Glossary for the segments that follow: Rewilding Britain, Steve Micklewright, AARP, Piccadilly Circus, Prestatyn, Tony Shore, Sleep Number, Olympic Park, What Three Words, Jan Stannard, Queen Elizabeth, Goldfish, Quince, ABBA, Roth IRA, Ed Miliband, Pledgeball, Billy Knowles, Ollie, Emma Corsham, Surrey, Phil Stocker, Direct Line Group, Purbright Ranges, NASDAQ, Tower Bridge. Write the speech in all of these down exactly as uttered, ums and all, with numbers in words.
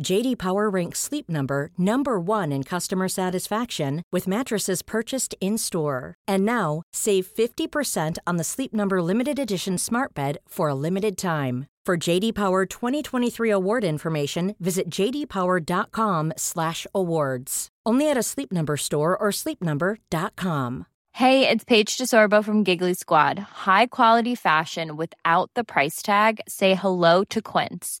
J D. Power ranks Sleep Number number one in customer satisfaction with mattresses purchased in-store. And now, save fifty percent on the Sleep Number Limited Edition smart bed for a limited time. For J D. Power twenty twenty-three award information, visit j d power dot com slash awards. Only at a Sleep Number store or sleep number dot com. Hey, it's Paige DeSorbo from Giggly Squad. High quality fashion without the price tag. Say hello to Quince.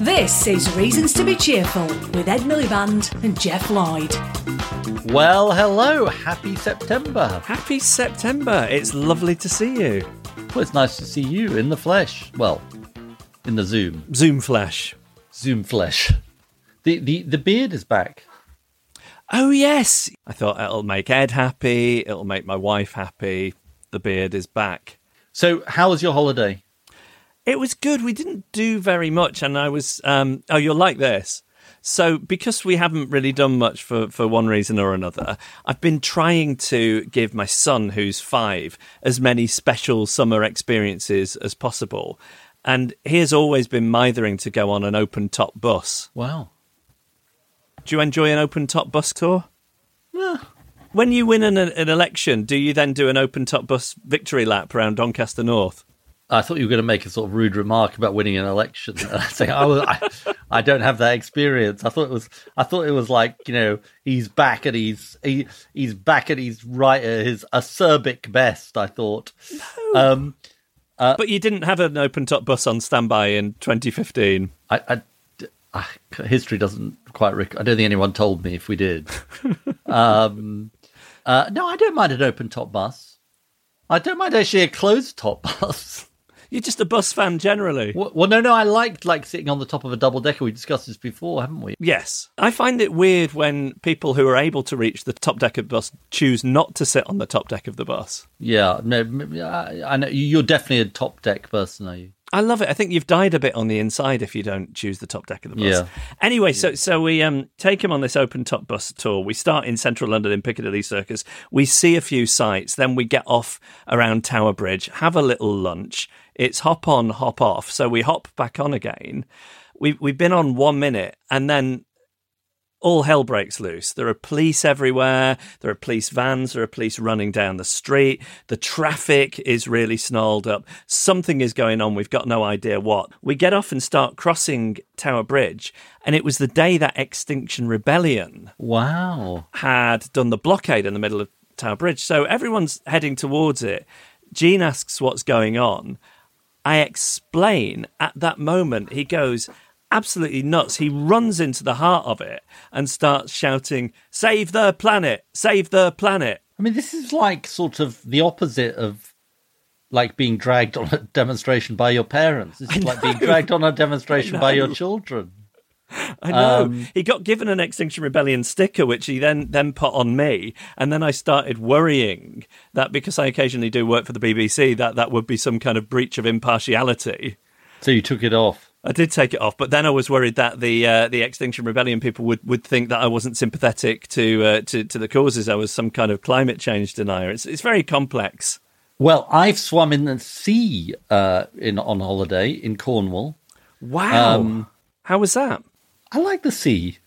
This is Reasons to be Cheerful with Ed Miliband and Geoff Lloyd. Well, hello. Happy September. Happy September. It's lovely to see you. Well, it's nice to see you in the flesh. Well, in the Zoom. Zoom flesh. Zoom flesh. The, the, the beard is back. Oh, yes. I thought it'll make Ed happy. It'll make my wife happy. The beard is back. So how was your holiday? It was good. We didn't do very much. And I was, um, oh, you're like this. So because we haven't really done much for, for one reason or another, I've been trying to give my son, who's five, as many special summer experiences as possible. And he has always been mithering to go on an open-top bus. Wow. Do you enjoy an open-top bus tour? Yeah. When you win an, an election, do you then do an open-top bus victory lap around Doncaster North? I thought you were going to make a sort of rude remark about winning an election. Saying, I, was, I, I don't have that experience. I thought it was. I thought it was like, you know, he's back at his he, he's back at his right uh, his acerbic best. I thought. No. Um, uh, but you didn't have an open-top bus on standby in twenty fifteen. I. I History doesn't quite rec- I don't think anyone told me if we did. um, uh, no, I don't mind an open-top bus. I don't mind actually a closed-top bus. You're just a bus fan generally. Well, well, no, no, I liked like sitting on the top of a double-decker. We discussed this before, haven't we? Yes. I find it weird when people who are able to reach the top deck of the bus choose not to sit on the top deck of the bus. Yeah, no, I, I know you're definitely a top-deck person, are you? I love it. I think you've died a bit on the inside if you don't choose the top deck of the bus. Yeah. Anyway, so so we um, take him on this open-top bus tour. We start in central London in Piccadilly Circus. We see a few sights. Then we get off around Tower Bridge, have a little lunch. It's hop on, hop off. So we hop back on again. We've, we've been on one minute and then all hell breaks loose. There are police everywhere. There are police vans. There are police running down the street. The traffic is really snarled up. Something is going on. We've got no idea what. We get off and start crossing Tower Bridge. And it was the day that Extinction Rebellion wow. had done the blockade in the middle of Tower Bridge. So everyone's heading towards it. Gene asks what's going on. I explain. At that moment, he goes absolutely nuts. He runs into the heart of it and starts shouting, "Save the planet! Save the planet!" I mean, this is like sort of the opposite of like being dragged on a demonstration by your parents. This is like being dragged on a demonstration by your children. I know. Um, he got given an Extinction Rebellion sticker, which he then, then put on me. And then I started worrying that because I occasionally do work for the B B C, that that would be some kind of breach of impartiality. So you took it off. I did take it off, but then I was worried that the uh, the Extinction Rebellion people would, would think that I wasn't sympathetic to, uh, to to the causes. I was some kind of climate change denier. It's it's very complex. Well, I've swum in the sea uh, in on holiday in Cornwall. Wow, um, how was that? I like the sea.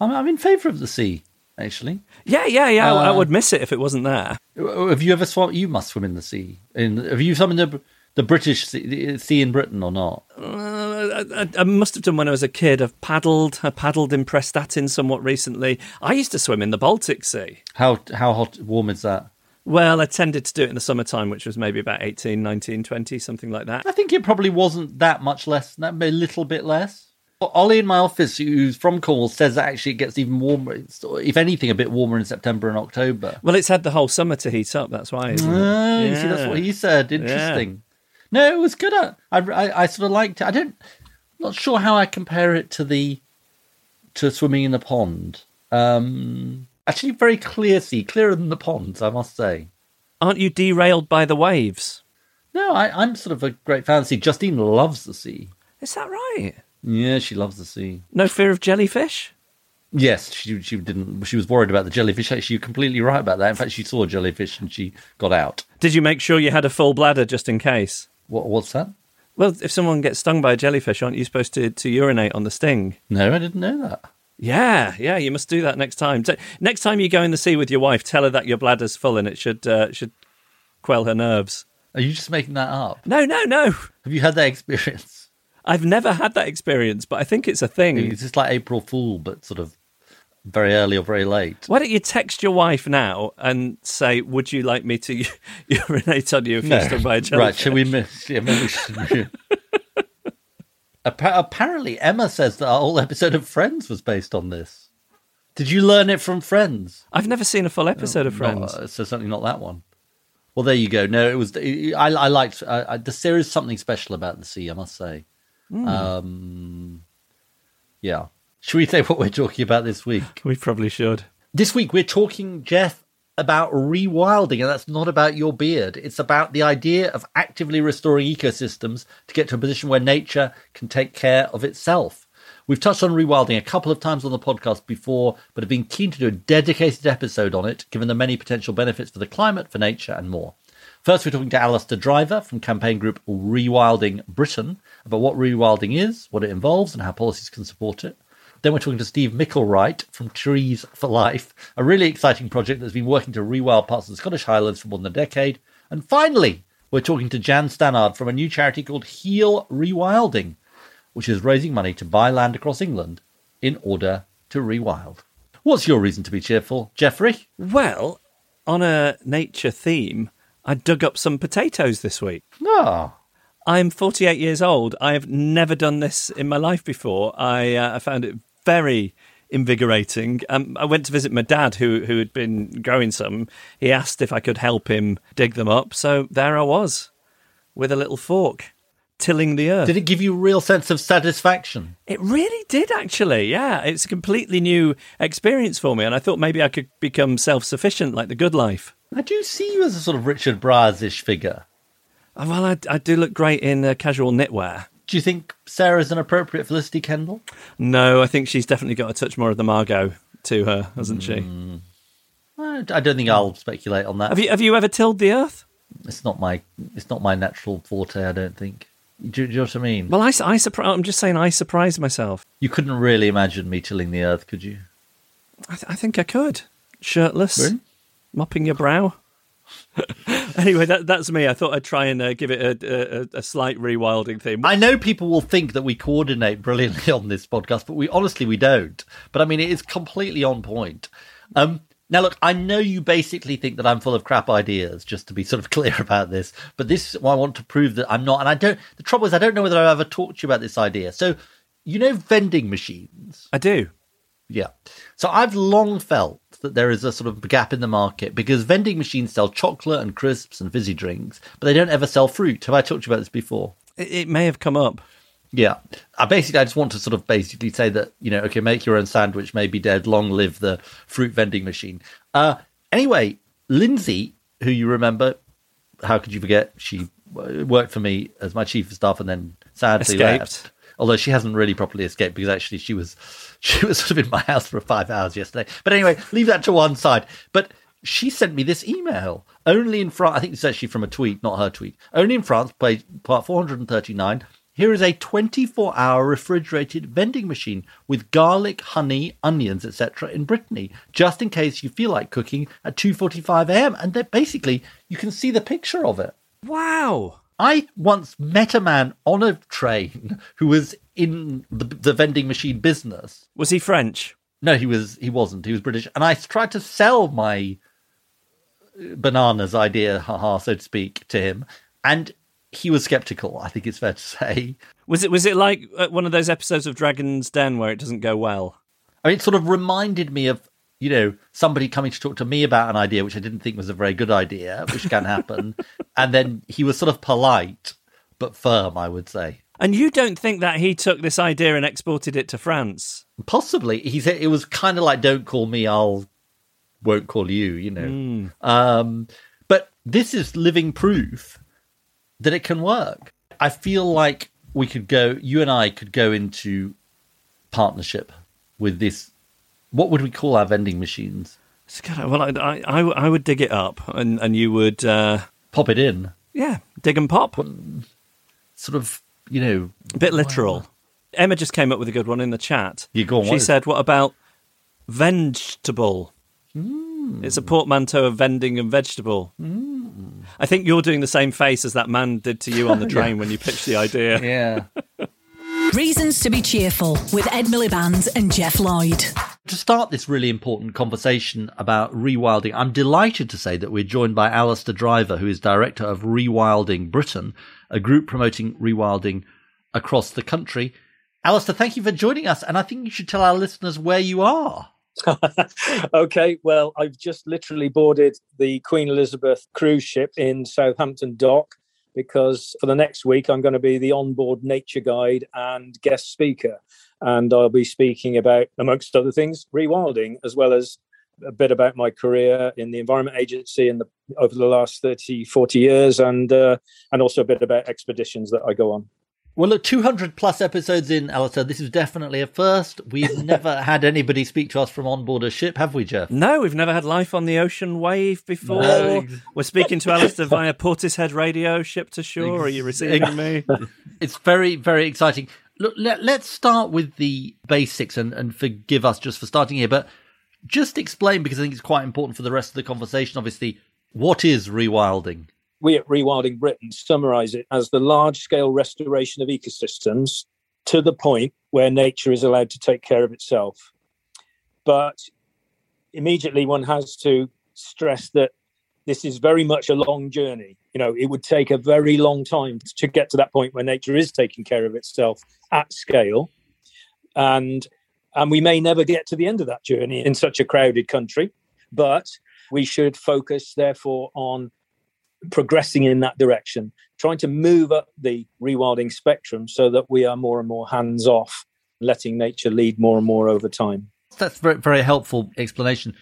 I'm, I'm in favour of the sea, actually. Yeah, yeah, yeah. Uh, I would miss it if it wasn't there. Have you ever swum? You must swim in the sea. In, have you swum in the? The British sea, sea in Britain or not? Uh, I, I must have done when I was a kid. I've paddled. I paddled in Prestatyn somewhat recently. I used to swim in the Baltic Sea. How how hot, warm is that? Well, I tended to do it in the summertime, which was maybe about eighteen, nineteen, twenty, something like that. I think it probably wasn't that much less, that a little bit less. Ollie in my office, who's from Cornwall, says that actually it gets even warmer. It's, if anything, a bit warmer in September and October. Well, it's had the whole summer to heat up, that's why, isn't it? Oh, yeah. See, that's what he said. Interesting. Yeah. No, it was good. I, I, I sort of liked it. I don't, not sure how I compare it to the, to swimming in the pond. Um, actually, very clear sea, clearer than the ponds, I must say. Aren't you derailed by the waves? No, I, I'm sort of a great fan of the sea. Justine loves the sea. Is that right? Yeah, she loves the sea. No fear of jellyfish? Yes, she she didn't. She was worried about the jellyfish. Actually, you're completely right about that. In fact, she saw a jellyfish and she got out. Did you make sure you had a full bladder just in case? What, what's that? Well, if someone gets stung by a jellyfish, aren't you supposed to, to urinate on the sting? No, I didn't know that. Yeah, yeah, you must do that next time. So next time you go in the sea with your wife, tell her that your bladder's full and it should uh, should quell her nerves. Are you just making that up? No, no, no. Have you had that experience? I've never had that experience, but I think it's a thing. It's just like April Fool, but sort of very early or very late. Why don't you text your wife now and say, would you like me to urinate on you if no. you're stung by a jellyfish? Right, shall we miss? Yeah, maybe we should. Apparently, Emma says that our whole episode of Friends was based on this. Did you learn it from Friends? I've never seen a full episode no, of Friends. Not, so certainly not that one. Well, there you go. No, it was. I, I liked I, I, the series. Something special about the sea, I must say. Mm. Um, yeah. Should we say what we're talking about this week? We probably should. This week we're talking, Geoff, about rewilding, and that's not about your beard. It's about the idea of actively restoring ecosystems to get to a position where nature can take care of itself. We've touched on rewilding a couple of times on the podcast before, but have been keen to do a dedicated episode on it, given the many potential benefits for the climate, for nature, and more. First, we're talking to Alistair Driver from campaign group Rewilding Britain about what rewilding is, what it involves, and how policies can support it. Then we're talking to Steve Micklewright from Trees for Life, a really exciting project that's been working to rewild parts of the Scottish Highlands for more than a decade. And finally, we're talking to Jan Stannard from a new charity called Heal Rewilding, which is raising money to buy land across England in order to rewild. What's your reason to be cheerful, Geoffrey? Well, on a nature theme, I dug up some potatoes this week. Oh. I'm forty-eight years old. I have never done this in my life before. I, uh, I found it very invigorating. Um, I went to visit my dad, who who had been growing some. He asked if I could help him dig them up. So there I was, with a little fork, tilling the earth. Did it give you a real sense of satisfaction? It really did, actually, yeah. It's a completely new experience for me, and I thought maybe I could become self-sufficient, like the good life. I do see you as a sort of Richard Bryars-ish figure. Well, I, I do look great in uh, casual knitwear. Do you think Sarah's an appropriate Felicity Kendall? No, I think she's definitely got a touch more of the Margot to her, hasn't mm. she? I don't think I'll speculate on that. Have you have you ever tilled the earth? It's not my it's not my natural forte, I don't think. Do, do you know what I mean? Well, I, I surpri- I'm just saying I surprised myself. You couldn't really imagine me tilling the earth, could you? I, th- I think I could. Shirtless, really? Mopping your brow. Anyway, that, that's me. I thought I'd try and uh, give it a, a, a slight rewilding theme. I know people will think that we coordinate brilliantly on this podcast, but we honestly, we don't. But I mean, it is completely on point. Um, now, look, I know you basically think that I'm full of crap ideas, just to be sort of clear about this. But this is why I want to prove that I'm not. And I don't. The trouble is, I don't know whether I've ever talked to you about this idea. So, you know, vending machines. I do. Yeah. So I've long felt that there is a sort of gap in the market because vending machines sell chocolate and crisps and fizzy drinks, but they don't ever sell fruit. Have I talked to you about this before? It, it may have come up. Yeah. I basically, I just want to sort of basically say that, you know, okay, make your own sandwich, may be dead, long live the fruit vending machine. Uh, anyway, Lindsay, who you remember, how could you forget? She worked for me as my chief of staff and then sadly escaped. Left. Although she hasn't really properly escaped because actually she was she was sort of in my house for five hours yesterday. But anyway, leave that to one side. But she sent me this email. Only in France, I think it's actually from a tweet, not her tweet. Only in France, page part four hundred thirty-nine, here is a twenty-four hour refrigerated vending machine with garlic, honey, onions, et cetera in Brittany, just in case you feel like cooking at two forty-five a.m. And that basically, you can see the picture of it. Wow. I once met a man on a train who was in the, the vending machine business. Was he French? No, he was. He wasn't. He was British. And I tried to sell my bananas idea, haha, so to speak, to him, and he was sceptical. I think it's fair to say. Was it? Was it like one of those episodes of Dragon's Den where it doesn't go well? I mean, it sort of reminded me of, you know, somebody coming to talk to me about an idea which I didn't think was a very good idea, which can happen, and then he was sort of polite but firm, I would say. And you don't think that he took this idea and exported it to France? Possibly. He said it was kind of like, don't call me, I'll won't call you, you know. Mm. Um, but this is living proof that it can work. I feel like we could go, you and I could go into partnership with this. What would we call our vending machines? Well, I, I, I would dig it up and, and you would... Uh, pop it in. Yeah, dig and pop. Sort of... You know, a bit literal. Wow. Emma just came up with a good one in the chat. You go on, she what said, "What about vegetable?" Mm. It's a portmanteau of vending and vegetable. Mm. I think you're doing the same face as that man did to you on the train yeah. when you pitched the idea. Yeah. Reasons to be cheerful with Ed Miliband and Geoff Lloyd. To start this really important conversation about rewilding, I'm delighted to say that we're joined by Alistair Driver, who is director of Rewilding Britain, a group promoting rewilding across the country. Alistair, thank you for joining us, and I think you should tell our listeners where you are. Okay, well, I've just literally boarded the Queen Elizabeth cruise ship in Southampton Dock, because for the next week I'm going to be the onboard nature guide and guest speaker. And I'll be speaking about, amongst other things, rewilding, as well as a bit about my career in the Environment Agency in the, over the last thirty, forty years, and uh, and also a bit about expeditions that I go on. Well, look, two hundred plus episodes in, Alistair, this is definitely a first. We've never had anybody speak to us from on board a ship, have we, Geoff? No, we've never had life on the ocean wave before. No. We're speaking to Alistair via Portishead Radio, ship to shore. Are you receiving me? It's very, very exciting. Look, let, let's start with the basics, and, and forgive us just for starting here, but just explain, because I think it's quite important for the rest of the conversation, obviously, what is rewilding? We at Rewilding Britain summarise it as the large-scale restoration of ecosystems to the point where nature is allowed to take care of itself. But immediately one has to stress that this is very much a long journey. You know, it would take a very long time to get to that point where nature is taking care of itself at scale. And, and we may never get to the end of that journey in such a crowded country, but we should focus, therefore, on progressing in that direction, trying to move up the rewilding spectrum so that we are more and more hands-off, letting nature lead more and more over time. That's a very, very helpful explanation.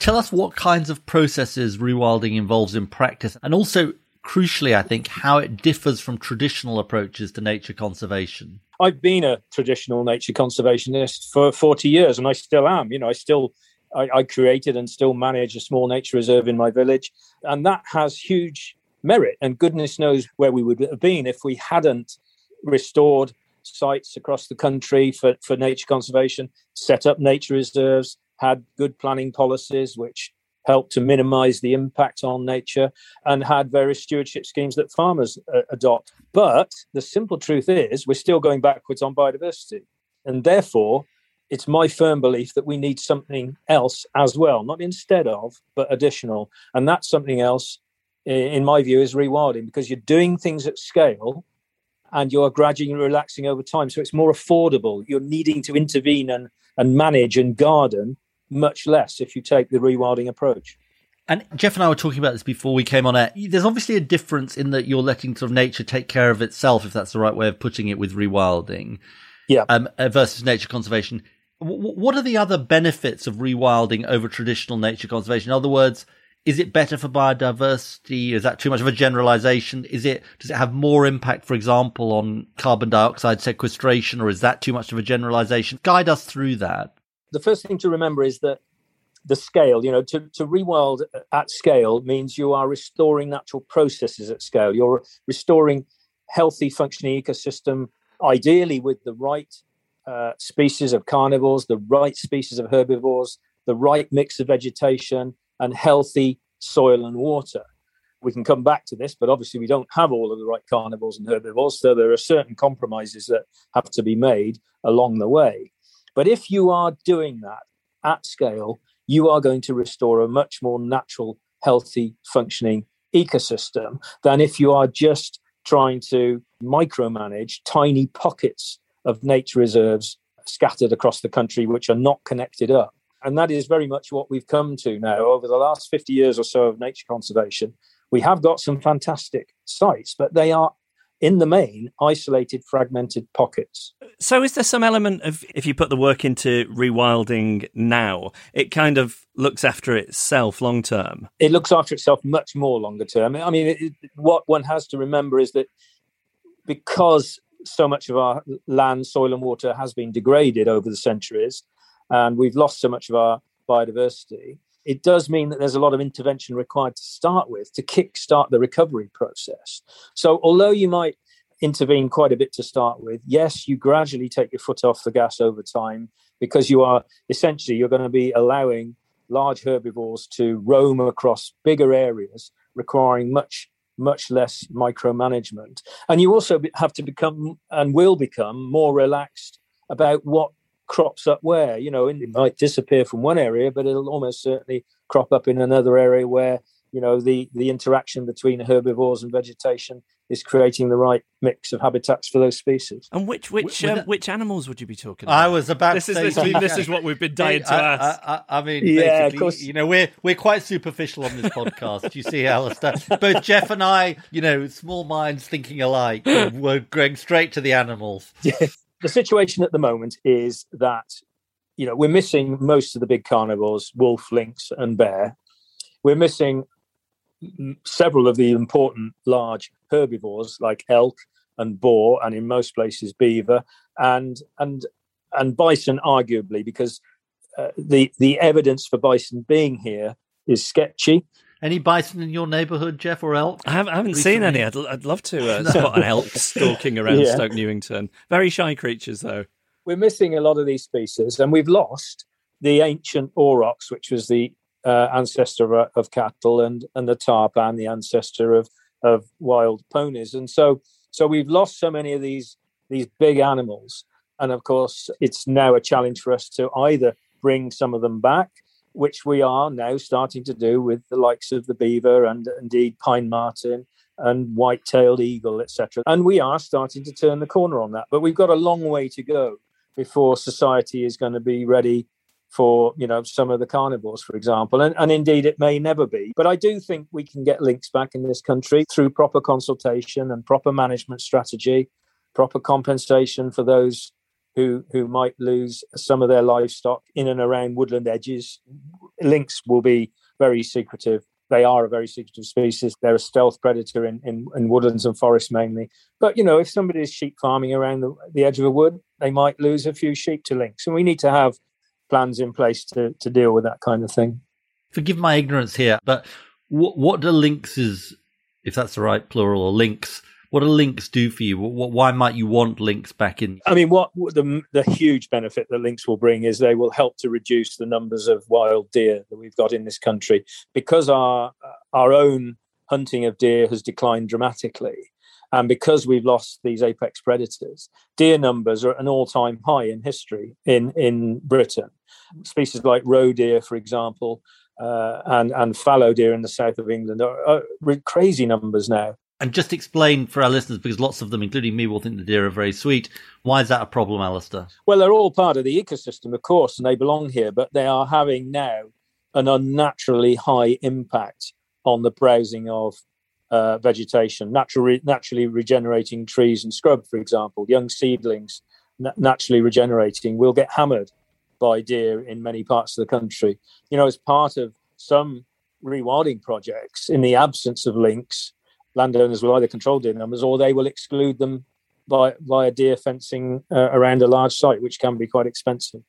Tell us what kinds of processes rewilding involves in practice, and also, crucially, I think, how it differs from traditional approaches to nature conservation. I've been a traditional nature conservationist for forty years, and I still am. You know, I still... I created and still manage a small nature reserve in my village. And that has huge merit. And goodness knows where we would have been if we hadn't restored sites across the country for, for nature conservation, set up nature reserves, had good planning policies which helped to minimize the impact on nature, and had various stewardship schemes that farmers uh, adopt. But the simple truth is we're still going backwards on biodiversity. And therefore, it's my firm belief that we need something else as well, not instead of, but additional. And that something else, in my view, is rewilding, because you're doing things at scale and you're gradually relaxing over time. So it's more affordable. You're needing to intervene and, and manage and garden much less if you take the rewilding approach. And Geoff and I were talking about this before we came on air. There's obviously a difference in that you're letting sort of nature take care of itself, if that's the right way of putting it, with rewilding. Yeah. Um, versus nature conservation. What are the other benefits of rewilding over traditional nature conservation? In other words, Is it better for biodiversity? Is that too much of a generalization? Is it, does it have more impact, for example, on carbon dioxide sequestration, or is that too much of a generalization? Guide us through that. The first thing to remember is that the scale, you know, to, to rewild at scale means you are restoring natural processes at scale. You're restoring healthy, functioning ecosystem, ideally with the right uh, species of carnivores, the right species of herbivores, the right mix of vegetation, and healthy soil and water. We can come back to this, but obviously we don't have all of the right carnivores and herbivores, so there are certain compromises that have to be made along the way. But if you are doing that at scale, you are going to restore a much more natural, healthy, functioning ecosystem than if you are just trying to micromanage tiny pockets of nature reserves scattered across the country, which are not connected up. And that is very much what we've come to now over the last fifty years or so of nature conservation. We have got some fantastic sites, but they are, in the main, isolated, fragmented pockets. So is there some element of, if you put the work into rewilding now, it kind of looks after itself long term? It looks after itself much more longer term. I mean, it, what one has to remember is that because so much of our land, soil and water has been degraded over the centuries, and we've lost so much of our biodiversity, it does mean that there's a lot of intervention required to start with to kickstart the recovery process. So although you might intervene quite a bit to start with, yes, you gradually take your foot off the gas over time, because you are essentially, you're going to be allowing large herbivores to roam across bigger areas, requiring much, much less micromanagement. And you also have to become and will become more relaxed about what crops up where. You know, it might disappear from one area, but it'll almost certainly crop up in another area where, you know, the the interaction between herbivores and vegetation is creating the right mix of habitats for those species. And which which um, that, which animals would you be talking about? I was about this to is say, this, this is what we've been dying to ask. I, I, I mean, yeah, basically, of course. You know, we're we're quite superficial on this podcast. You see, Alistair, both Geoff and I, you know, small minds thinking alike, we're going straight to the animals. The situation at the moment is that, you know, we're missing most of the big carnivores, wolf, lynx and bear. We're missing several of the important large herbivores like elk and boar, and in most places beaver and and and bison, arguably, because uh, the the evidence for bison being here is sketchy. Any bison in your neighbourhood, Geoff, or elk? I haven't, I haven't seen any. I'd, I'd love to uh, no. spot an elk stalking around yeah. Stoke Newington. Very shy creatures, though. We're missing a lot of these species, and we've lost the ancient aurochs, which was the uh, ancestor of, of cattle, and, and the tarpan, the ancestor of, of wild ponies. And so so we've lost so many of these these big animals. And, of course, it's now a challenge for us to either bring some of them back, which we are now starting to do with the likes of the beaver and indeed pine marten and white-tailed eagle, et cetera. And we are starting to turn the corner on that. But we've got a long way to go before society is going to be ready for, you know, some of the carnivores, for example. And, and indeed, it may never be. But I do think we can get lynx back in this country through proper consultation and proper management strategy, proper compensation for those who who might lose some of their livestock in and around woodland edges. Lynx will be very secretive. They are a very secretive species. They're a stealth predator in, in, in woodlands and forests mainly. But, you know, if somebody is sheep farming around the, the edge of a wood, they might lose a few sheep to lynx. And we need to have plans in place to, to deal with that kind of thing. Forgive my ignorance here, but what, what do lynxes, if that's the right plural, or lynx, what do lynx do for you? What, why might you want lynx back in? I mean, what the, the huge benefit that lynx will bring is they will help to reduce the numbers of wild deer that we've got in this country, because our our own hunting of deer has declined dramatically. And because we've lost these apex predators, deer numbers are at an all-time high in history in, in Britain. Species like roe deer, for example, uh, and, and fallow deer in the south of England are, are crazy numbers now. And just explain for our listeners, because lots of them, including me, will think the deer are very sweet. Why is that a problem, Alistair? Well, they're all part of the ecosystem, of course, and they belong here, but they are having now an unnaturally high impact on the browsing of uh, vegetation, naturally, naturally regenerating trees and scrub, for example. Young seedlings na- naturally regenerating will get hammered by deer in many parts of the country. You know, as part of some rewilding projects, in the absence of links, landowners will either control deer numbers or they will exclude them by via deer fencing uh, around a large site, which can be quite expensive.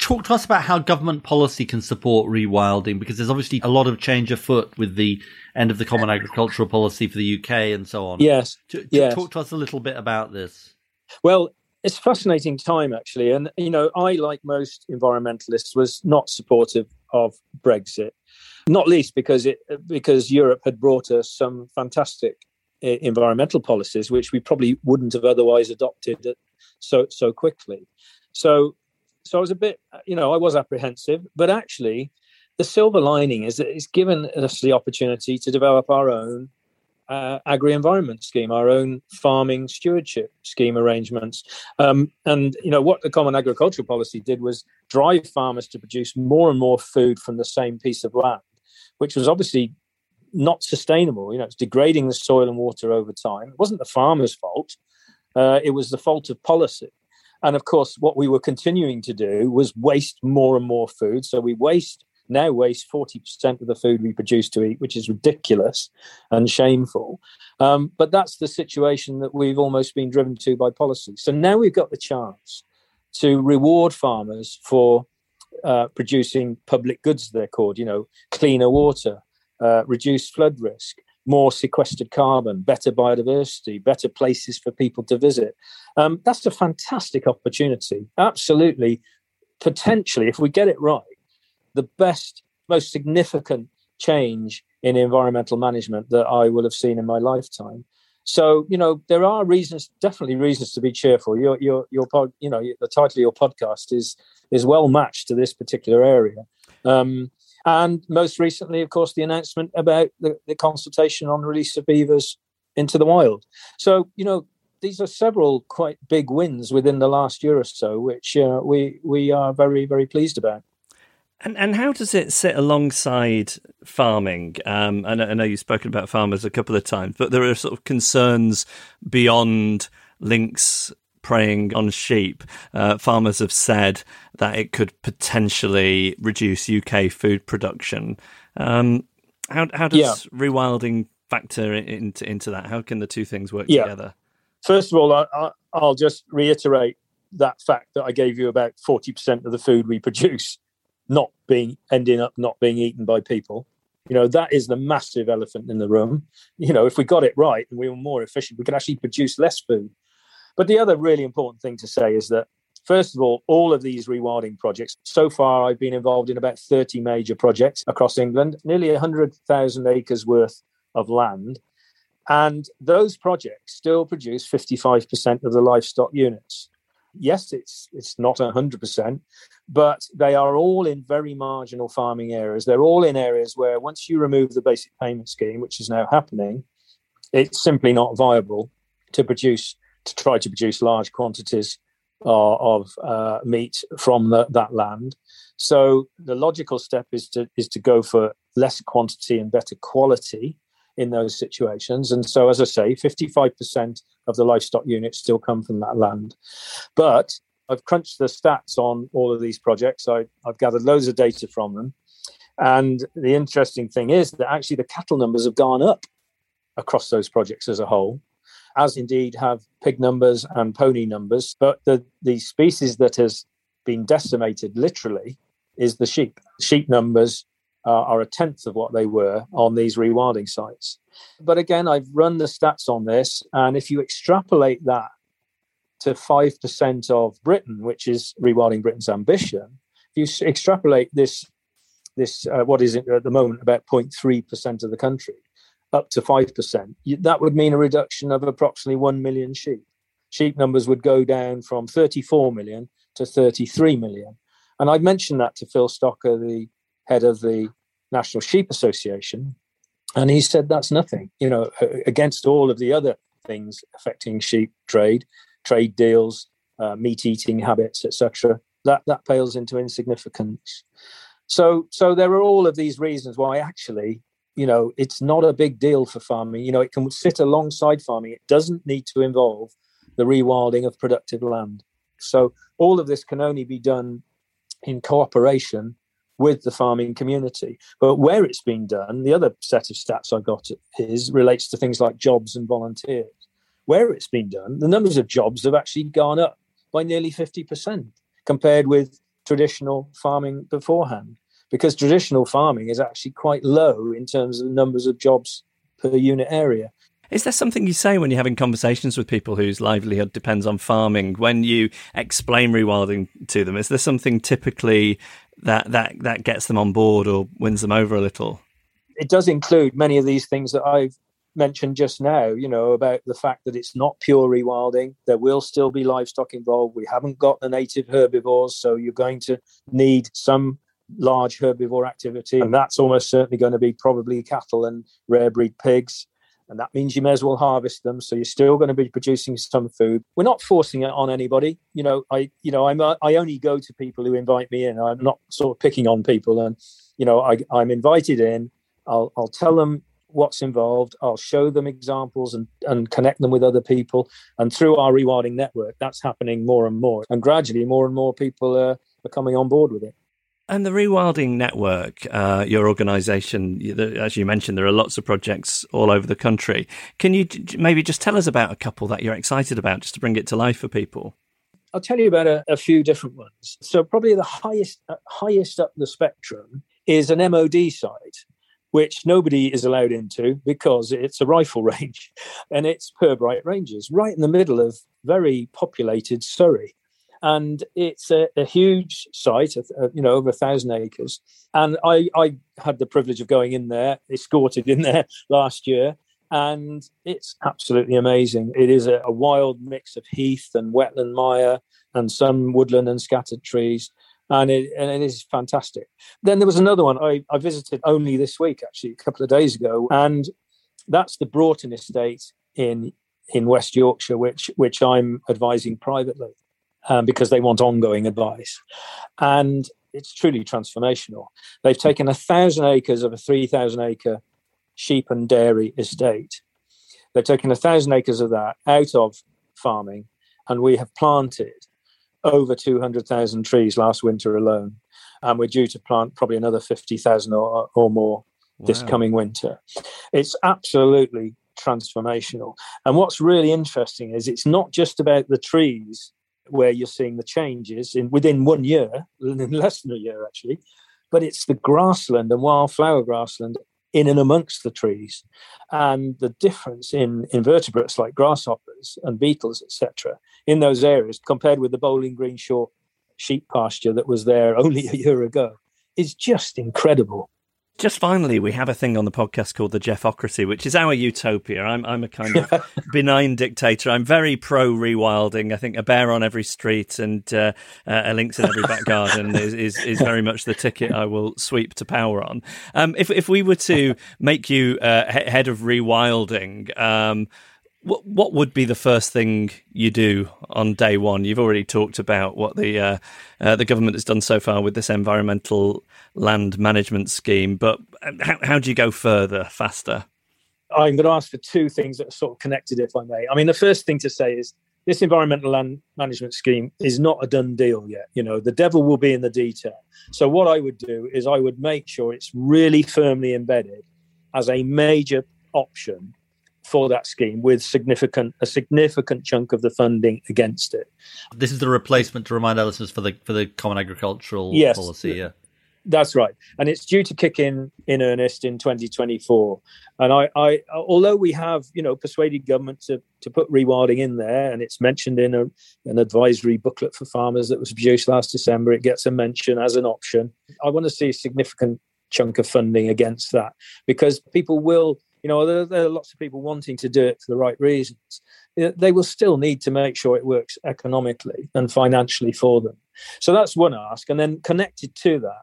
Talk to us about how government policy can support rewilding, because there's obviously a lot of change afoot with the end of the Common Agricultural Policy for the U K and so on. Yes. To, to yes. Talk to us a little bit about this. Well, it's a fascinating time, actually. And, you know, I, like most environmentalists, was not supportive of Brexit, not least because it because Europe had brought us some fantastic environmental policies, which we probably wouldn't have otherwise adopted so so quickly. So... So I was a bit, you know, I was apprehensive, but actually the silver lining is that it's given us the opportunity to develop our own uh, agri-environment scheme, our own farming stewardship scheme arrangements. Um, and, you know, what the Common Agricultural Policy did was drive farmers to produce more and more food from the same piece of land, which was obviously not sustainable. You know, it's degrading the soil and water over time. It wasn't the farmer's fault. Uh, it was the fault of policy. And of course, what we were continuing to do was waste more and more food. So we waste now waste forty percent of the food we produce to eat, which is ridiculous and shameful. Um, but that's the situation that we've almost been driven to by policy. So now we've got the chance to reward farmers for uh, producing public goods, they're called, you know, cleaner water, uh, reduced flood risk, more sequestered carbon, better biodiversity, better places for people to visit. Um, that's a fantastic opportunity. Absolutely, potentially, if we get it right, the best, most significant change in environmental management that I will have seen in my lifetime. So, you know, there are reasons, definitely reasons to be cheerful. Your, your, your pod, you know, the title of your podcast is is well matched to this particular area. Um, And most recently, of course, the announcement about the, the consultation on release of beavers into the wild. So, you know, these are several quite big wins within the last year or so, which uh, we we are very, very pleased about. And and how does it sit alongside farming? Um, I know, I know you've spoken about farmers a couple of times, but there are sort of concerns beyond links preying on sheep. Uh, farmers have said that it could potentially reduce U K food production. Um, how, how does yeah. rewilding factor into into that? How can the two things work yeah. together? First of all, I, I, I'll just reiterate that fact that I gave you about forty percent of the food we produce not being ending up not being eaten by people. You know, that is the massive elephant in the room. You know, if we got it right and we were more efficient, we could actually produce less food. But the other really important thing to say is that, first of all, all of these rewilding projects, so far I've been involved in about thirty major projects across England, nearly one hundred thousand acres worth of land. And those projects still produce fifty-five percent of the livestock units. Yes, it's it's not one hundred percent, but they are all in very marginal farming areas. They're all in areas where once you remove the basic payment scheme, which is now happening, it's simply not viable to produce to try to produce large quantities uh, of uh, meat from the, that land. So the logical step is to is to go for less quantity and better quality in those situations. And so, as I say, fifty-five percent of the livestock units still come from that land. But I've crunched the stats on all of these projects. I, I've gathered loads of data from them. And the interesting thing is that actually the cattle numbers have gone up across those projects as a whole, as indeed have pig numbers and pony numbers. But the, the species that has been decimated literally is the sheep. Sheep numbers uh, are a tenth of what they were on these rewilding sites. But again, I've run the stats on this. And if you extrapolate that to five percent of Britain, which is Rewilding Britain's ambition, if you extrapolate this, this uh, what is it at the moment, about zero point three percent of the country, up to five percent, that would mean a reduction of approximately one million sheep. Sheep numbers would go down from thirty-four million to thirty-three million. And I mentioned that to Phil Stocker, the head of the National Sheep Association, and he said that's nothing, you know, against all of the other things affecting sheep trade, trade deals, uh, meat-eating habits, et cetera. That that pales into insignificance. So, so there are all of these reasons why actually, you know, it's not a big deal for farming. You know, it can sit alongside farming. It doesn't need to involve the rewilding of productive land. So all of this can only be done in cooperation with the farming community. But where it's being done, the other set of stats I got is relates to things like jobs and volunteers. Where it's been done, the numbers of jobs have actually gone up by nearly fifty percent compared with traditional farming beforehand, because traditional farming is actually quite low in terms of numbers of jobs per unit area. Is there something you say when you're having conversations with people whose livelihood depends on farming? When you explain rewilding to them, is there something typically that that that gets them on board or wins them over a little? It does include many of these things that I've mentioned just now, you know, about the fact that it's not pure rewilding. There will still be livestock involved. We haven't got the native herbivores, so you're going to need some large herbivore activity, and that's almost certainly going to be probably cattle and rare breed pigs. And that means you may as well harvest them. So you're still going to be producing some food. We're not forcing it on anybody. You know, I, you know, I'm, a, I only go to people who invite me in. I'm not sort of picking on people. And, you know, I, I'm invited in. I'll, I'll tell them what's involved. I'll show them examples and, and connect them with other people. And through our rewilding network, that's happening more and more. And gradually more and more people are, are coming on board with it. And the Rewilding Network, uh, your organisation, as you mentioned, there are lots of projects all over the country. Can you maybe just tell us about a couple that you're excited about, just to bring it to life for people? I'll tell you about a, a few different ones. So probably the highest uh, highest up the spectrum is an M O D site, which nobody is allowed into because it's a rifle range, and it's Purbright Ranges, right in the middle of very populated Surrey. And it's a, a huge site, of, of, you know, over a thousand acres. And I, I had the privilege of going in there, escorted in there last year. And it's absolutely amazing. It is a, a wild mix of heath and wetland mire and some woodland and scattered trees. And it, and it is fantastic. Then there was another one I, I visited only this week, actually, a couple of days ago. And that's the Broughton Estate in in West Yorkshire, which which I'm advising privately. Um, because they want ongoing advice. And it's truly transformational. They've taken a thousand acres of a three thousand acre sheep and dairy estate. They've taken a thousand acres of that out of farming, and we have planted over two hundred thousand trees last winter alone. And we're due to plant probably another fifty thousand or, or more wow. this coming winter. It's absolutely transformational. And what's really interesting is it's not just about the trees where you're seeing the changes in within one year, in less than a year actually, but it's the grassland and wildflower grassland in and amongst the trees, and the difference in invertebrates like grasshoppers and beetles, et cetera, in those areas compared with the Bowling Green Short sheep pasture that was there only a year ago is just incredible. Just finally, we have a thing on the podcast called the Geoffocracy, which is our utopia. I'm I'm a kind of benign dictator. I'm very pro-rewilding. I think a bear on every street and uh, uh, a lynx in every back garden is, is, is very much the ticket I will sweep to power on. Um, if if we were to make you uh, head of rewilding, um, what what would be the first thing you do on day one? You've already talked about what the uh, uh, the government has done so far with this environmental land management scheme, but how, how do you go further, faster? I'm going to ask for two things that are sort of connected, if I may. I mean, the first thing to say is this environmental land management scheme is not a done deal yet. You know, the devil will be in the detail. So what I would do is I would make sure it's really firmly embedded as a major option for that scheme, with significant a significant chunk of the funding against it. This is the replacement, to remind listeners, for the for the Common Agricultural yes, Policy. Yeah, that's right, and it's due to kick in in earnest in twenty twenty-four. And I, I, although we have you know persuaded government to to put rewilding in there, and it's mentioned in a, an advisory booklet for farmers that was produced last December, it gets a mention as an option. I want to see a significant chunk of funding against that, because people will. You know, there, there are lots of people wanting to do it for the right reasons. They will still need to make sure it works economically and financially for them. So that's one ask. And then connected to that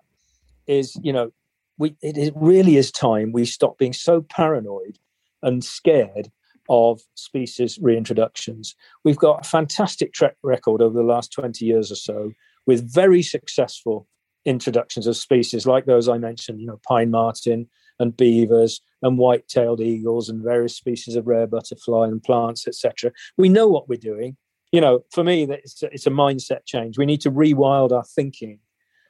is, you know, we it, it really is time we stop being so paranoid and scared of species reintroductions. We've got a fantastic track record over the last twenty years or so with very successful introductions of species like those I mentioned, you know, pine martin and beavers and white-tailed eagles and various species of rare butterfly and plants, et cetera. We know what we're doing. You know, for me, it's a, it's a mindset change. We need to rewild our thinking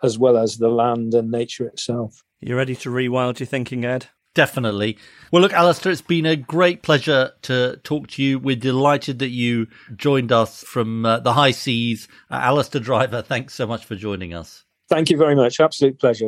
as well as the land and nature itself. You ready to rewild your thinking, Ed? Definitely. Well, look, Alistair, it's been a great pleasure to talk to you. We're delighted that you joined us from uh, the high seas. Uh, Alistair Driver, thanks so much for joining us. Thank you very much. Absolute pleasure.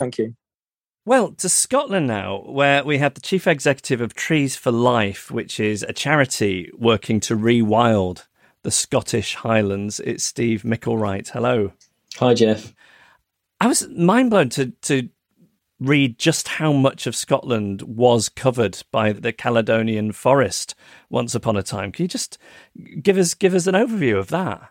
Thank you. Well, to Scotland now, where we have the chief executive of Trees for Life, which is a charity working to rewild the Scottish Highlands. It's Steve Micklewright. Hello. Hi, Geoff. I was mind blown to, to read just how much of Scotland was covered by the Caledonian forest once upon a time. Can you just give us give us an overview of that?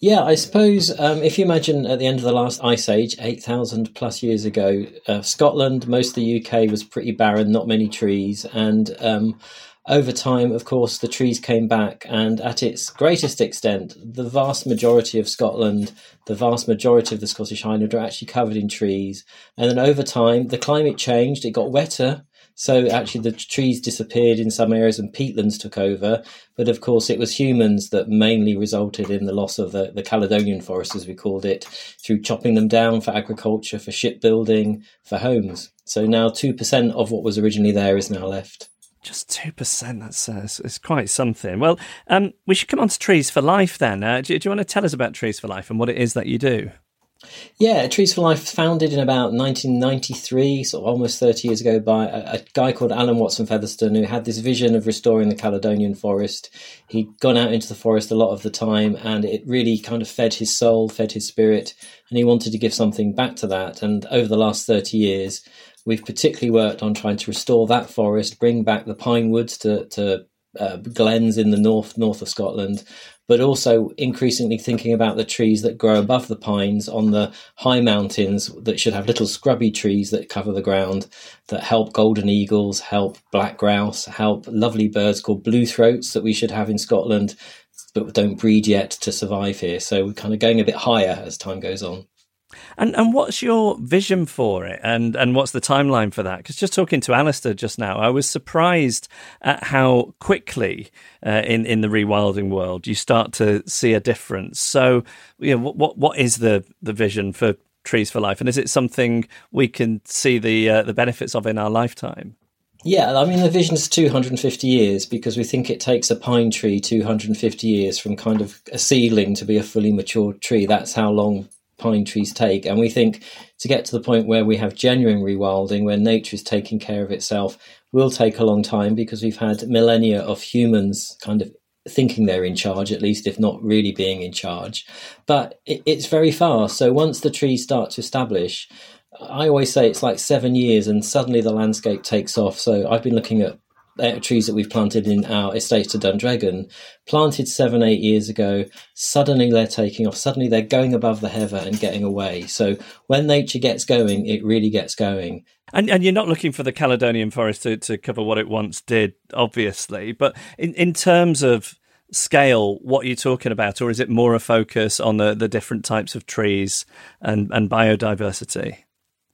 Yeah, I suppose um, if you imagine at the end of the last ice age, eight thousand plus years ago, uh, Scotland, most of the U K was pretty barren, not many trees. And um, over time, of course, the trees came back. And at its greatest extent, the vast majority of Scotland, the vast majority of the Scottish Highlands are actually covered in trees. And then over time, the climate changed, it got wetter. So actually the trees disappeared in some areas and peatlands took over. But of course, it was humans that mainly resulted in the loss of the, the Caledonian forest, as we called it, through chopping them down for agriculture, for shipbuilding, for homes. So now two percent of what was originally there is now left. Just two percent, that's uh, it's quite something. Well, um, we should come on to Trees for Life then. Uh, do, do you want to tell us about Trees for Life and what it is that you do? Yeah, Trees for Life, founded in about nineteen ninety-three, sort of almost thirty years ago, by a, a guy called Alan Watson Featherstone, who had this vision of restoring the Caledonian forest. He'd gone out into the forest a lot of the time, and it really kind of fed his soul, fed his spirit, and he wanted to give something back to that. And over the last thirty years, we've particularly worked on trying to restore that forest, bring back the pine woods to, to uh, glens in the north, north of Scotland, but also increasingly thinking about the trees that grow above the pines on the high mountains that should have little scrubby trees that cover the ground, that help golden eagles, help black grouse, help lovely birds called blue throats that we should have in Scotland, but don't breed yet to survive here. So we're kind of going a bit higher as time goes on. And and what's your vision for it, and, and what's the timeline for that? Because just talking to Alistair just now, I was surprised at how quickly uh, in, in the rewilding world you start to see a difference. So you know, what what is the, the vision for Trees for Life, and is it something we can see the uh, the benefits of in our lifetime? Yeah, I mean, the vision's two hundred fifty years, because we think it takes a pine tree two hundred fifty years from kind of a seedling to be a fully matured tree. That's how long pine trees take. And we think to get to the point where we have genuine rewilding, where nature is taking care of itself, will take a long time, because we've had millennia of humans kind of thinking they're in charge, at least if not really being in charge. But it, it's very fast. So once the trees start to establish, I always say it's like seven years and suddenly the landscape takes off. So I've been looking at uh, trees that we've planted in our estate to Dundreggan, planted seven, eight years ago, suddenly they're taking off. Suddenly they're going above the heather and getting away. So when nature gets going, it really gets going. And and you're not looking for the Caledonian forest to, to cover what it once did, obviously. But in, in terms of scale, what are you talking about? Or is it more a focus on the, the different types of trees and, and biodiversity?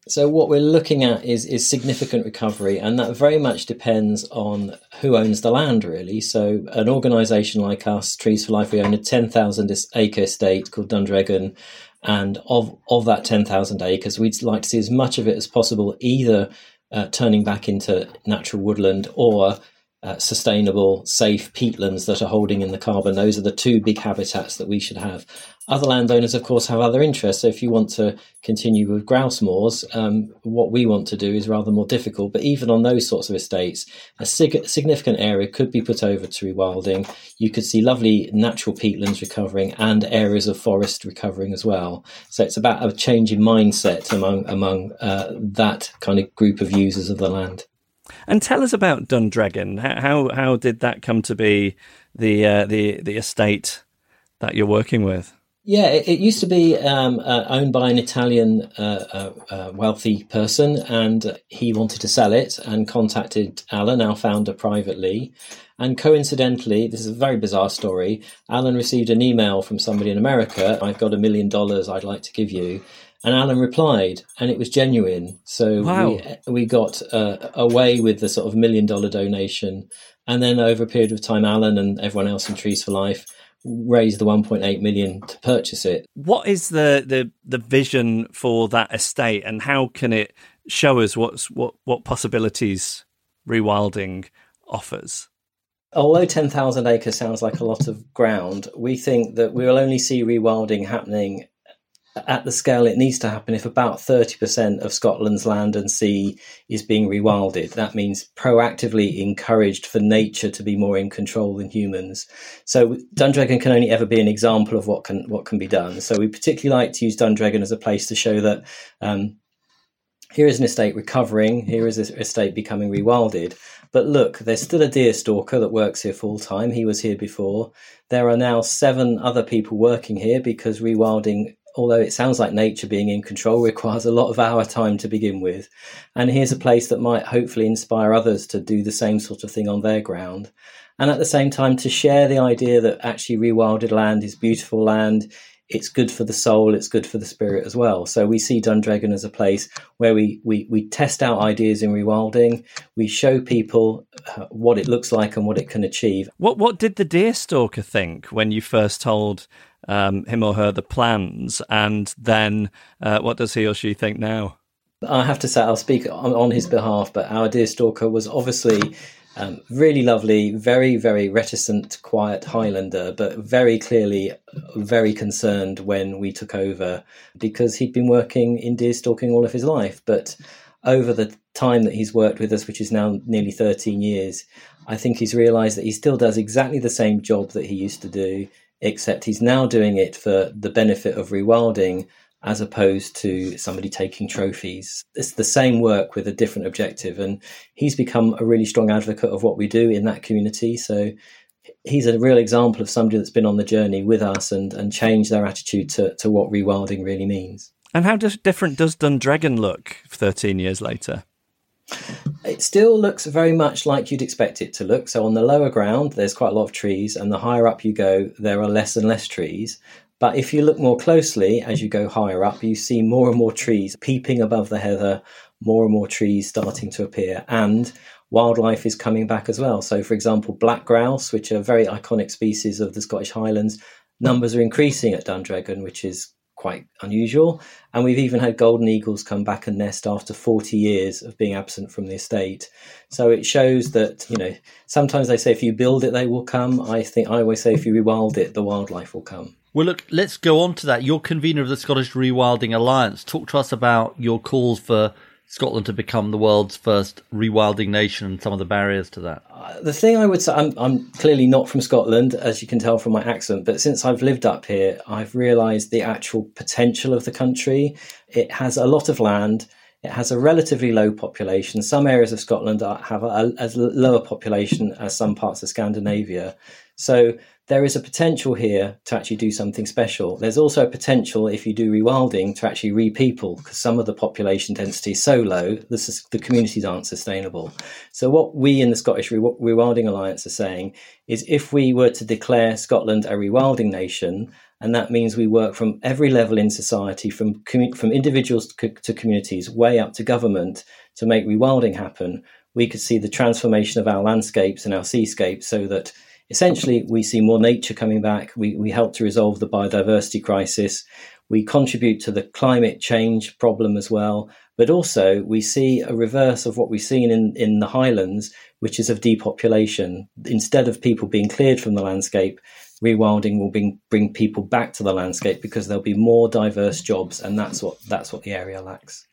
So what we're looking at is, is significant recovery, and that very much depends on who owns the land, really. So an organisation like us, Trees for Life, we own a ten thousand acre estate called Dundreggan, and of, of that ten thousand acres, we'd like to see as much of it as possible, either uh, turning back into natural woodland or uh, sustainable, safe peatlands that are holding in the carbon. Those are the two big habitats that we should have. Other landowners, of course, have other interests. So if you want to continue with grouse moors, um, what we want to do is rather more difficult. But even on those sorts of estates, a sig- significant area could be put over to rewilding. You could see lovely natural peatlands recovering and areas of forest recovering as well. So it's about a change in mindset among, among uh, that kind of group of users of the land. And tell us about Dundreggan. How how did that come to be the uh, the the estate that you're working with? Yeah, it, it used to be um, uh, owned by an Italian uh, uh, uh, wealthy person, and he wanted to sell it and contacted Alan, our founder, privately. And coincidentally, this is a very bizarre story, Alan received an email from somebody in America, "I've got a million dollars I'd like to give you." And Alan replied, and it was genuine. So wow. we, we got uh, away with the sort of million dollar donation. And then over a period of time, Alan and everyone else in Trees for Life raised the one point eight million to purchase it. What is the, the, the vision for that estate, and how can it show us what's, what, what possibilities rewilding offers? Although ten thousand acres sounds like a lot of ground, we think that we will only see rewilding happening at the scale it needs to happen if about thirty percent of Scotland's land and sea is being rewilded. That means proactively encouraged for nature to be more in control than humans. So Dundreggan can only ever be an example of what can what can be done. So we particularly like to use Dundreggan as a place to show that um, here is an estate recovering, here is an estate becoming rewilded. But look, there's still a deer stalker that works here full time. He was here before. There are now seven other people working here because rewilding, although it sounds like nature being in control, requires a lot of our time to begin with. And here's a place that might hopefully inspire others to do the same sort of thing on their ground. And at the same time, to share the idea that actually rewilded land is beautiful land. It's good for the soul. It's good for the spirit as well. So we see Dundreggan as a place where we we, we test out ideas in rewilding. We show people uh, what it looks like and what it can achieve. What, what did the deer stalker think when you first told Um, him or her the plans, and then uh, what does he or she think now? I have to say I'll speak on, on his behalf, but our deer stalker was obviously um, really lovely, very very reticent, quiet Highlander, but very clearly very concerned when we took over, because he'd been working in deer stalking all of his life. But over the time that he's worked with us, which is now nearly thirteen years, I think he's realised that he still does exactly the same job that he used to do, except he's now doing it for the benefit of rewilding as opposed to somebody taking trophies. It's the same work with a different objective. And he's become a really strong advocate of what we do in that community. So he's a real example of somebody that's been on the journey with us and, and changed their attitude to, to what rewilding really means. And how does, different does Dundreggan look thirteen years later? It still looks very much like you'd expect it to look. So on the lower ground, there's quite a lot of trees, and the higher up you go, there are less and less trees. But if you look more closely as you go higher up, you see more and more trees peeping above the heather, more and more trees starting to appear, and wildlife is coming back as well. So, for example, black grouse, which are very iconic species of the Scottish Highlands, numbers are increasing at Dundreggan, which is quite unusual. And we've even had golden eagles come back and nest after forty years of being absent from the estate. So it shows that, you know, sometimes they say if you build it, they will come. I think I always say if you rewild it, the wildlife will come. Well, look, let's go on to that. You're convener of the Scottish Rewilding Alliance. Talk to us about your calls for Scotland to become the world's first rewilding nation and some of the barriers to that. Uh, the thing I would say, I'm, I'm clearly not from Scotland, as you can tell from my accent, but since I've lived up here, I've realised the actual potential of the country. It has a lot of land. It has a relatively low population. Some areas of Scotland are, have a, a lower population as some parts of Scandinavia. So there is a potential here to actually do something special. There's also a potential, if you do rewilding, to actually repeople, because some of the population density is so low, this is, the communities aren't sustainable. So what we in the Scottish Re- Rewilding Alliance are saying is, if we were to declare Scotland a rewilding nation, and that means we work from every level in society, from commu- from individuals to, co- to communities, way up to government, to make rewilding happen, we could see the transformation of our landscapes and our seascapes so that essentially, we see more nature coming back. We we help to resolve the biodiversity crisis. We contribute to the climate change problem as well. But also, we see a reverse of what we've seen in, in the Highlands, which is of depopulation. Instead of people being cleared from the landscape, rewilding will bring, bring people back to the landscape, because there'll be more diverse jobs. And that's what that's what the area lacks.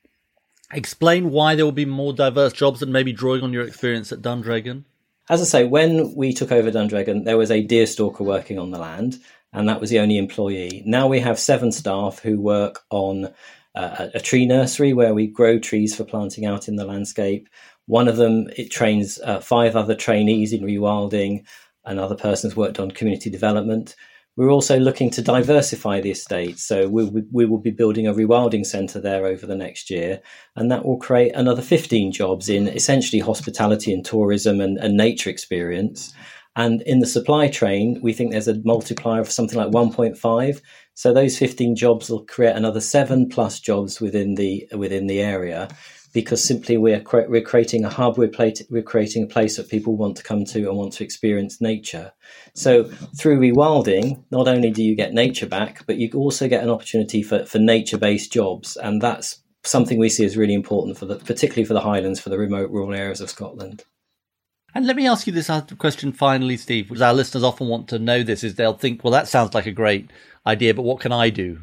Explain why there will be more diverse jobs, and maybe drawing on your experience at Dundreggan. As I say, when we took over Dundreggan, there was a deer stalker working on the land, and that was the only employee. Now we have seven staff who work on uh, a tree nursery where we grow trees for planting out in the landscape. One of them, it trains uh, five other trainees in rewilding. Another person's worked on community development. We're also looking to diversify the estate. So we, we, we will be building a rewilding centre there over the next year. And that will create another fifteen jobs in essentially hospitality and tourism and, and nature experience. And in the supply chain, we think there's a multiplier of something like one point five. So those fifteen jobs will create another seven plus jobs within the within the area, because simply we're, we're creating a hub, we're, plate, we're creating a place that people want to come to and want to experience nature. So through rewilding, not only do you get nature back, but you also get an opportunity for, for nature-based jobs. And that's something we see as really important, for the, particularly for the Highlands, for the remote rural areas of Scotland. And let me ask you this question finally, Steve, because our listeners often want to know this, is they'll think, well, that sounds like a great idea, but what can I do?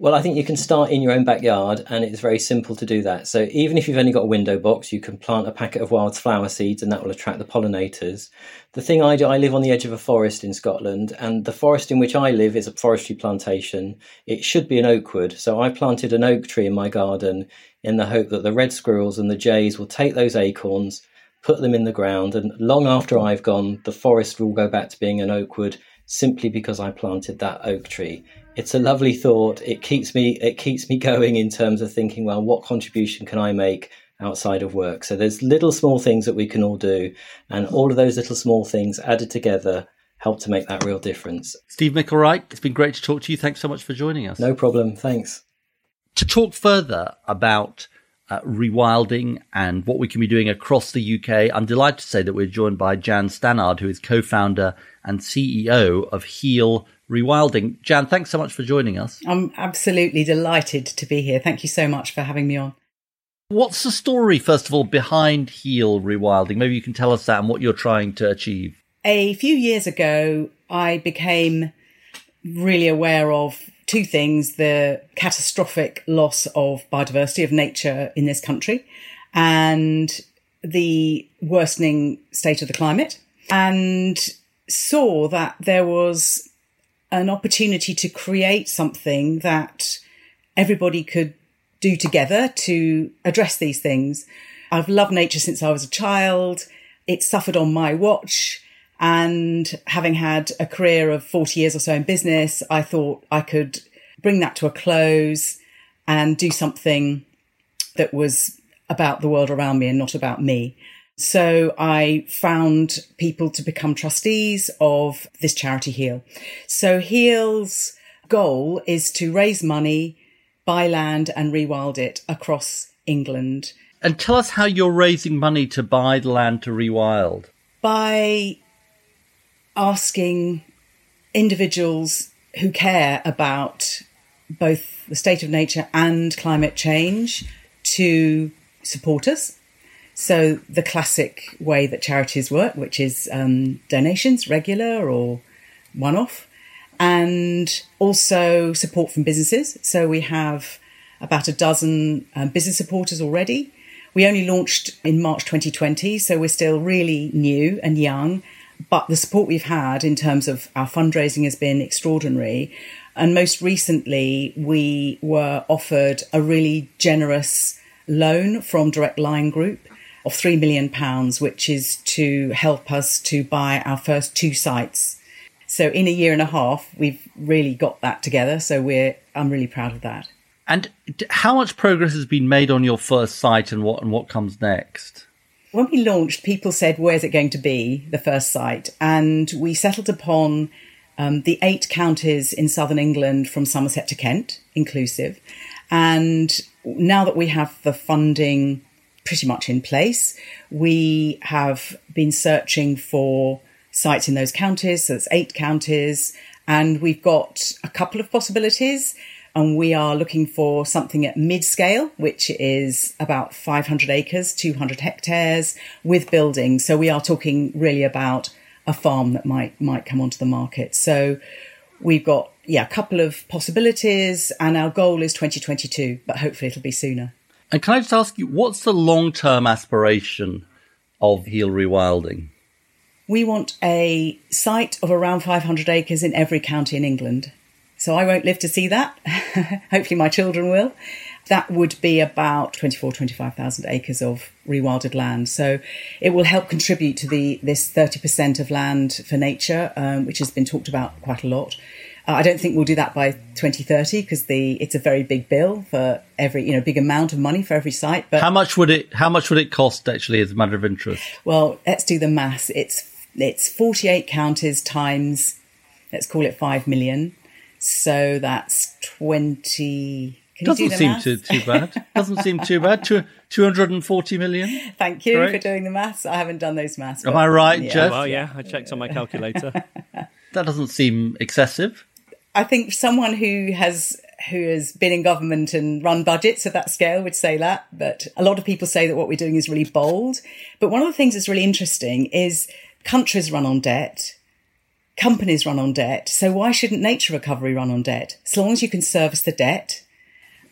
Well, I think you can start in your own backyard, and it's very simple to do that. So even if you've only got a window box, you can plant a packet of wild flower seeds, and that will attract the pollinators. The thing I do, I live on the edge of a forest in Scotland, and the forest in which I live is a forestry plantation. It should be an oak wood. So I planted an oak tree in my garden in the hope that the red squirrels and the jays will take those acorns, put them in the ground, and long after I've gone, the forest will go back to being an oak wood, simply because I planted that oak tree. It's a lovely thought. It keeps me it keeps me going in terms of thinking, well, what contribution can I make outside of work? So there's little small things that we can all do. And all of those little small things added together help to make that real difference. Steve Micklewright, it's been great to talk to you. Thanks so much for joining us. No problem. Thanks. To talk further about uh, rewilding and what we can be doing across the U K, I'm delighted to say that we're joined by Jan Stannard, who is co-founder and C E O of Heal Rewilding. Jan, thanks so much for joining us. I'm absolutely delighted to be here. Thank you so much for having me on. What's the story, first of all, behind Heal Rewilding? Maybe you can tell us that and what you're trying to achieve. A few years ago, I became really aware of two things: the catastrophic loss of biodiversity, of nature in this country, and the worsening state of the climate, and saw that there was an opportunity to create something that everybody could do together to address these things. I've loved nature since I was a child. It suffered on my watch. And having had a career of forty years or so in business, I thought I could bring that to a close and do something that was about the world around me and not about me. So I found people to become trustees of this charity, Heal. So Heal's goal is to raise money, buy land and rewild it across England. And tell us how you're raising money to buy the land to rewild. By asking individuals who care about both the state of nature and climate change to support us. So the classic way that charities work, which is um, donations, regular or one-off, and also support from businesses. So we have about a dozen um, business supporters already. We only launched in March twenty twenty, so we're still really new and young. But the support we've had in terms of our fundraising has been extraordinary. And most recently, we were offered a really generous loan from Direct Line Group of three million pounds, which is to help us to buy our first two sites. So in a year and a half, we've really got that together. So we're I'm really proud of that. And how much progress has been made on your first site, and what and what comes next? When we launched, people said, where's it going to be, the first site? And we settled upon um, the eight counties in southern England from Somerset to Kent, inclusive. And now that we have the funding pretty much in place, we have been searching for sites in those counties. So it's eight counties. And we've got a couple of possibilities. And we are looking for something at mid-scale, which is about five hundred acres, two hundred hectares, with buildings. So we are talking really about a farm that might might come onto the market. So we've got, yeah, a couple of possibilities, and our goal is twenty twenty-two, but hopefully it'll be sooner. And can I just ask you, what's the long-term aspiration of Heal Rewilding? We want a site of around five hundred acres in every county in England. So I won't live to see that. Hopefully my children will. That would be about twenty-four, twenty-five thousand acres of rewilded land. So it will help contribute to the this thirty percent of land for nature, um, which has been talked about quite a lot. Uh, I don't think we'll do that by twenty thirty because the it's a very big bill for every, you know, big amount of money for every site. But how much would it how much would it cost actually as a matter of interest? Well, let's do the maths. It's it's forty-eight counties times, let's call it five million. So that's twenty. Can Doesn't you do the seem maths? Too, too bad. Doesn't seem too bad. Two, two hundred forty million. Thank you Correct. For doing the maths. I haven't done those maths. Am I right, yeah. Geoff? Well, yeah, I checked on my calculator. That doesn't seem excessive. I think someone who has who has been in government and run budgets at that scale would say that. But a lot of people say that what we're doing is really bold. But one of the things that's really interesting is countries run on debt. Companies run on debt, so why shouldn't nature recovery run on debt? As long as you can service the debt,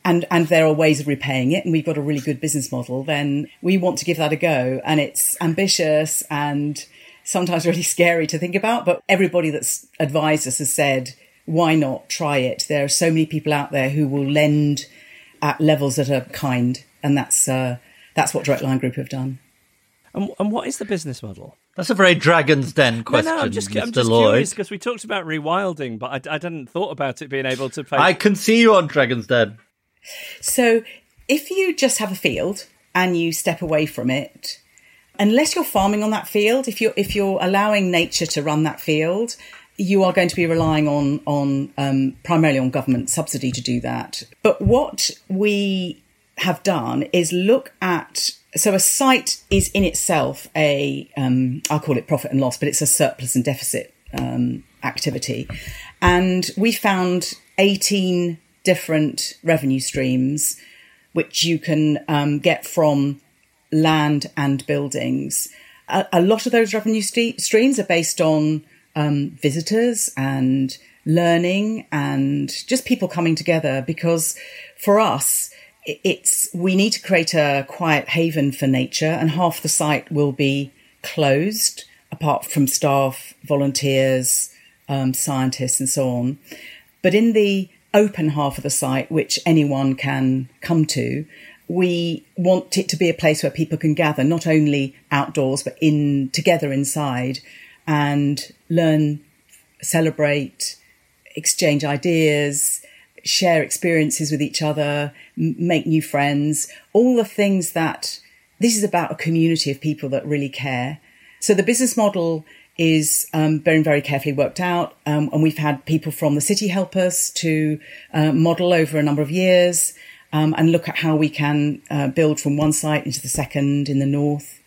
and, and there are ways of repaying it, and we've got a really good business model, then we want to give that a go. And it's ambitious and sometimes really scary to think about, but everybody that's advised us has said, why not try it? There are so many people out there who will lend at levels that are kind, and that's uh, that's what Direct Line Group have done. And, and what is the business model? That's a very Dragon's Den question, no, no, I'm just, Mister I'm just Lloyd. Curious because we talked about rewilding, but I, I hadn't thought about it being able to pay. I can see you on Dragon's Den. So if you just have a field and you step away from it, unless you're farming on that field, if you're, if you're allowing nature to run that field, you are going to be relying on, on um, primarily on government subsidy to do that. But what we have done is look at... So a site is in itself a, um, I'll call it profit and loss, but it's a surplus and deficit um, activity. And we found eighteen different revenue streams, which you can um, get from land and buildings. A, a lot of those revenue st- streams are based on um, visitors and learning and just people coming together, because for us, It's we need to create a quiet haven for nature, and half the site will be closed, apart from staff, volunteers, um, scientists and so on. But in the open half of the site, which anyone can come to, we want it to be a place where people can gather, not only outdoors, but in together inside, and learn, celebrate, exchange ideas, share experiences with each other, make new friends, all the things that this is about, a community of people that really care. So the business model is um, very, very carefully worked out. Um, and we've had people from the city help us to uh, model over a number of years um, and look at how we can uh, build from one site into the second in the north.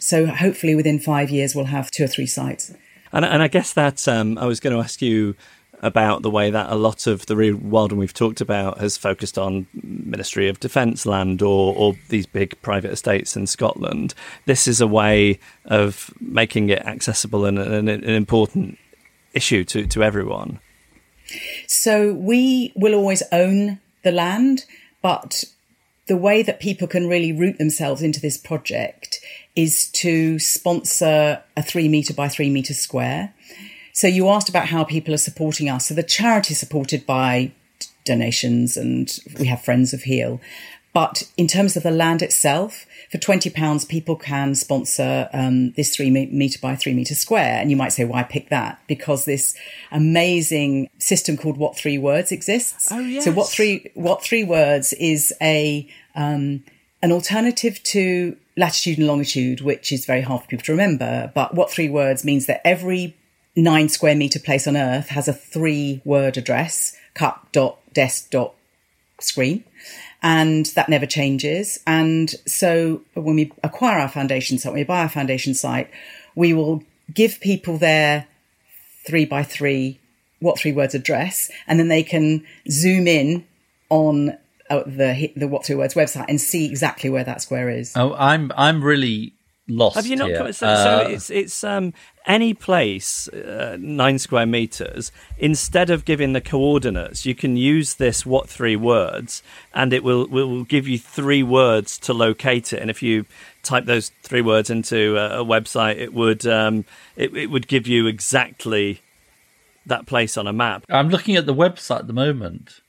So hopefully within five years, we'll have two or three sites. And, and I guess that um, I was going to ask you about the way that a lot of the rewilding we've talked about has focused on Ministry of Defence land or, or these big private estates in Scotland. This is a way of making it accessible and an, an important issue to, to everyone. So we will always own the land, but the way that people can really root themselves into this project is to sponsor a three metre by three metre square. So you asked about how people are supporting us. So the charity is supported by donations, and we have Friends of Heal. But in terms of the land itself, for twenty pounds, people can sponsor um, this three metre by three metre square. And you might say, why pick that? Because this amazing system called What Three Words exists. Oh, yes. So What Three What Three Words is a um, an alternative to latitude and longitude, which is very hard for people to remember. But What Three Words means that every nine square metre place on Earth has a three-word address, cup, dot, desk, dot, screen. And that never changes. And so when we acquire our foundation site, when we buy our foundation site, we will give people their three by three, What Three Words address, and then they can zoom in on the the What Three Words website and see exactly where that square is. Oh, I'm I'm really lost. Have you not? Put, so, uh, so it's it's um any place uh, nine square meters. Instead of giving the coordinates, you can use this What Three Words, and it will will give you three words to locate it. And if you type those three words into a, a website, it would um it, it would give you exactly that place on a map. I'm looking at the website at the moment,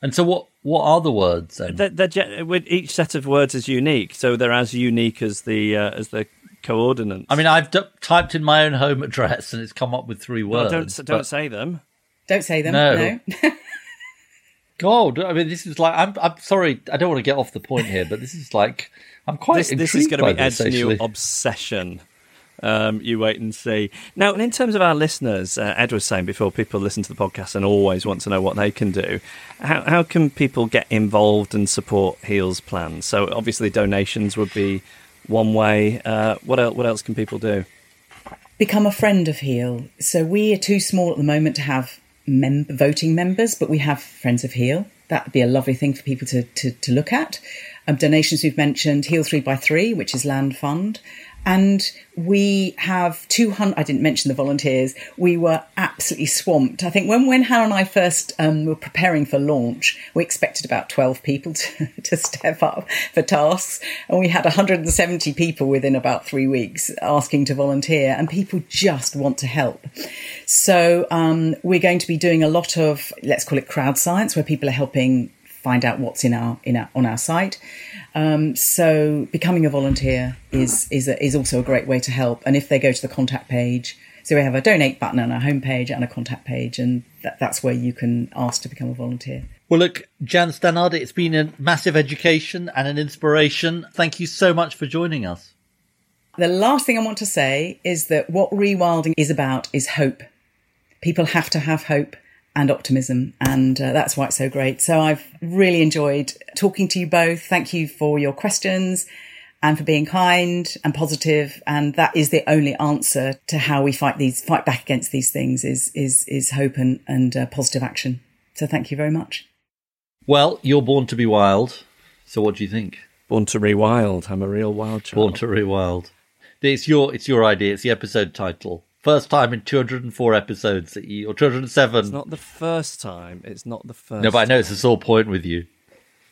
and so what? What are the words then? They're, they're, each set of words is unique, so they're as unique as the uh, as the coordinates. I mean, I've d- typed in my own home address, and it's come up with three words. No, don't don't say them. Don't say them. No. no. God, I mean, this is like I'm. I'm sorry, I don't want to get off the point here, but this is like I'm quite. This, this is going to be Ed's new obsession. Um, you wait and see. Now, and in terms of our listeners, uh, Ed was saying before, people listen to the podcast and always want to know what they can do. How, how can people get involved and support Heal's plans? So obviously donations would be one way. Uh, what else, what else can people do? Become a friend of Heal. So we are too small at the moment to have mem- voting members, but we have Friends of Heal. That would be a lovely thing for people to, to, to look at. Um, donations we've mentioned, Heal three by three, which is Land Fund. And we have two hundred, I didn't mention the volunteers, we were absolutely swamped. I think when, when Hannah and I first um, were preparing for launch, we expected about twelve people to, to step up for tasks. And we had one hundred seventy people within about three weeks asking to volunteer, and people just want to help. So um, we're going to be doing a lot of, let's call it crowd science, where people are helping find out what's in our in our on our site. Um, so becoming a volunteer is is a, is also a great way to help. And if they go to the contact page, so we have a donate button on our homepage and a contact page, and that, that's where you can ask to become a volunteer. Well, look, Jan Stannard, it's been a massive education and an inspiration. Thank you so much for joining us. The last thing I want to say is that what rewilding is about is hope. People have to have hope and optimism, and uh, that's why it's so great. So I've really enjoyed talking to you both. Thank you for your questions and for being kind and positive. And that is the only answer to how we fight these, fight back against these things is, is, is hope and, and uh, positive action. So thank you very much. Well, you're born to be wild. So what do you think? Born to rewild. I'm a real wild child. Born to rewild. It's your, it's your idea. It's the episode title. First time in two hundred four episodes, that you, or two hundred seven. It's not the first time. It's not the first No, but I know time. It's a sore point with you.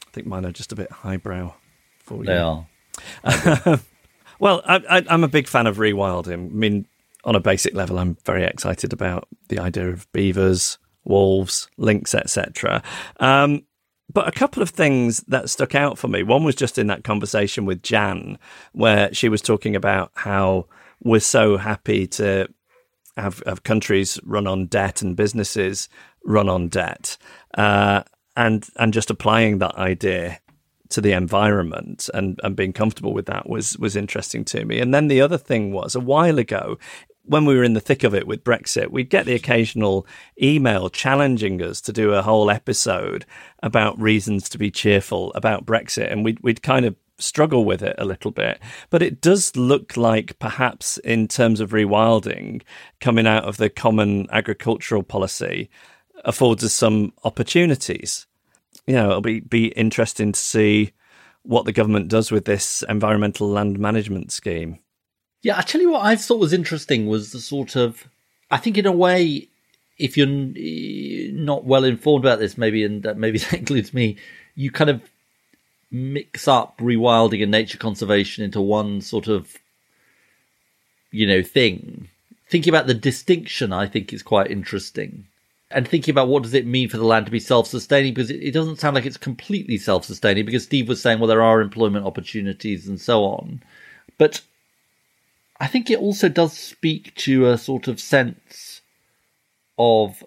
I think mine are just a bit highbrow for you. They are. Well, I, I, I'm a big fan of rewilding. I mean, on a basic level, I'm very excited about the idea of beavers, wolves, lynx, et cetera. Um, but a couple of things that stuck out for me. One was just in that conversation with Jan, where she was talking about how we're so happy to have, have countries run on debt and businesses run on debt, uh, and and just applying that idea to the environment and, and being comfortable with that was was interesting to me. And then the other thing was, a while ago, when we were in the thick of it with Brexit, we'd get the occasional email challenging us to do a whole episode about reasons to be cheerful about Brexit, and we'd, we'd kind of struggle with it a little bit. But it does look like perhaps in terms of rewilding, coming out of the common agricultural policy affords us some opportunities. You know, it'll be, be interesting to see what the government does with this environmental land management scheme. Yeah, I tell you what I thought was interesting was the sort of, I think in a way, if you're not well informed about this, maybe, and maybe that includes me, you kind of mix up rewilding and nature conservation into one sort of, you know, thing. thinking about the distinction, I think, is quite interesting. And thinking about what does it mean for the land to be self-sustaining, because it, it doesn't sound like it's completely self-sustaining, because Steve was saying, well, there are employment opportunities and so on. But I think it also does speak to a sort of sense of,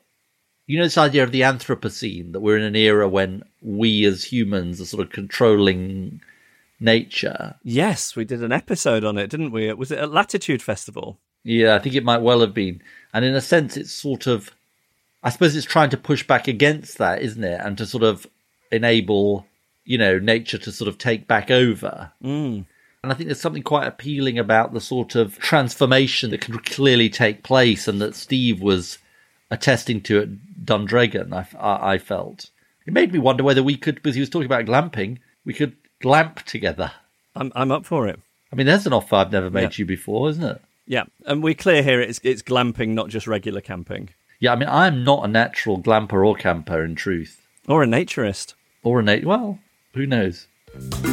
you know, this idea of the Anthropocene, that we're in an era when we as humans are sort of controlling nature. Yes, we did an episode on it, didn't we? Was it at Latitude Festival? Yeah, I think it might well have been. And in a sense, it's sort of, I suppose it's trying to push back against that, isn't it? And to sort of enable, you know, nature to sort of take back over. Mm. And I think there's something quite appealing about the sort of transformation that can clearly take place, and that Steve was attesting to at Dundreggan, I, I, I felt. It made me wonder whether we could, because he was talking about glamping, we could glamp together. I'm I'm up for it. I mean, there's an offer I've never made yeah. you before, isn't it? Yeah, and we're clear here, it's it's glamping, not just regular camping. Yeah, I mean, I'm not a natural glamper or camper, in truth. Or a naturist. Or a nat... Well, who knows?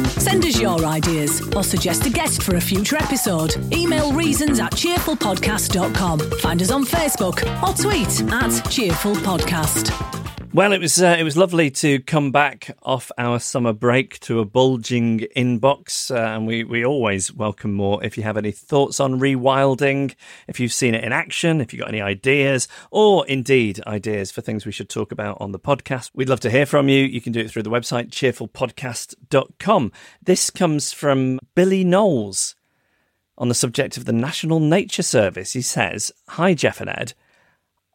Send us your ideas or suggest a guest for a future episode. Email reasons at cheerful podcast dot com. Find us on Facebook or tweet at cheerful podcast. Well, it was uh, it was lovely to come back off our summer break to a bulging inbox, uh, and we, we always welcome more. If you have any thoughts on rewilding, if you've seen it in action, if you've got any ideas, or indeed ideas for things we should talk about on the podcast, we'd love to hear from you. You can do it through the website cheerful podcast dot com. This comes from Billy Knowles on the subject of the National Nature Service. He says, "Hi, Geoff and Ed.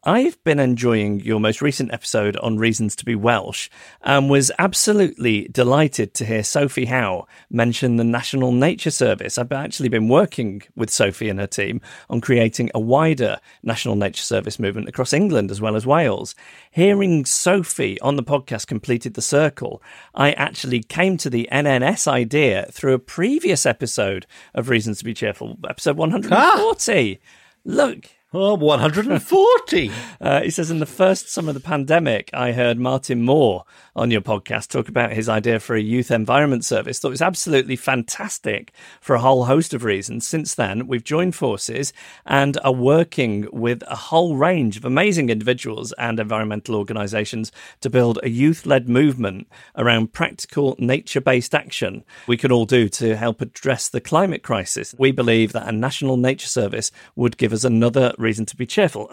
I've been enjoying your most recent episode on Reasons to be Welsh and was absolutely delighted to hear Sophie Howe mention the National Nature Service. I've actually been working with Sophie and her team on creating a wider National Nature Service movement across England as well as Wales. Hearing Sophie on the podcast completed the circle. I actually came to the N N S idea through a previous episode of Reasons to be Cheerful, episode one hundred forty. Ah. Look. Oh, one hundred forty! uh, he says, in the first summer of the pandemic, I heard Martin Moore on your podcast talk about his idea for a youth environment service. Thought it was absolutely fantastic for a whole host of reasons. Since then, we've joined forces and are working with a whole range of amazing individuals and environmental organisations to build a youth-led movement around practical nature-based action we can all do to help address the climate crisis. We believe that a National Nature Service would give us another reason to be cheerful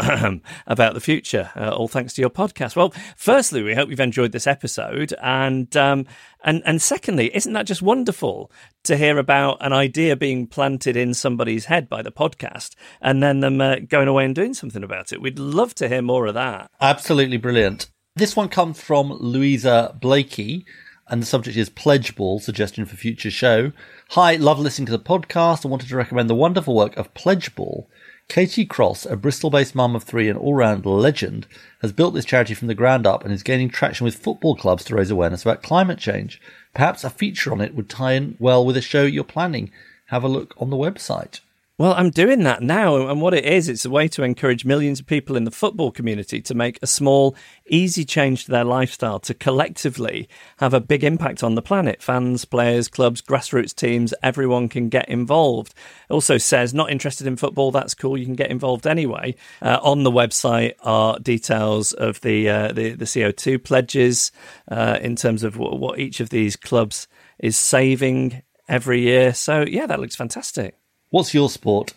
about the future, uh, all thanks to your podcast." Well, firstly, we hope you've enjoyed this episode, and um and and secondly, isn't that just wonderful to hear about an idea being planted in somebody's head by the podcast and then them uh, going away and doing something about it? We'd love to hear more of that. Absolutely brilliant. This one comes from Louisa Blakey, and the subject is Pledgeball, suggestion for future show. "Hi, love listening to the podcast and wanted to recommend the wonderful work of Pledgeball. Katie Cross, a Bristol-based mum of three and all-round legend, has built this charity from the ground up and is gaining traction with football clubs to raise awareness about climate change. Perhaps a feature on it would tie in well with a show you're planning. Have a look on the website." Well, I'm doing that now, and what it is, it's a way to encourage millions of people in the football community to make a small, easy change to their lifestyle to collectively have a big impact on the planet. Fans, players, clubs, grassroots teams, everyone can get involved. It also says, not interested in football, that's cool, you can get involved anyway. Uh, on the website are details of the uh, the, the C O two pledges uh, in terms of what, what each of these clubs is saving every year. So, yeah, that looks fantastic. What's your sport?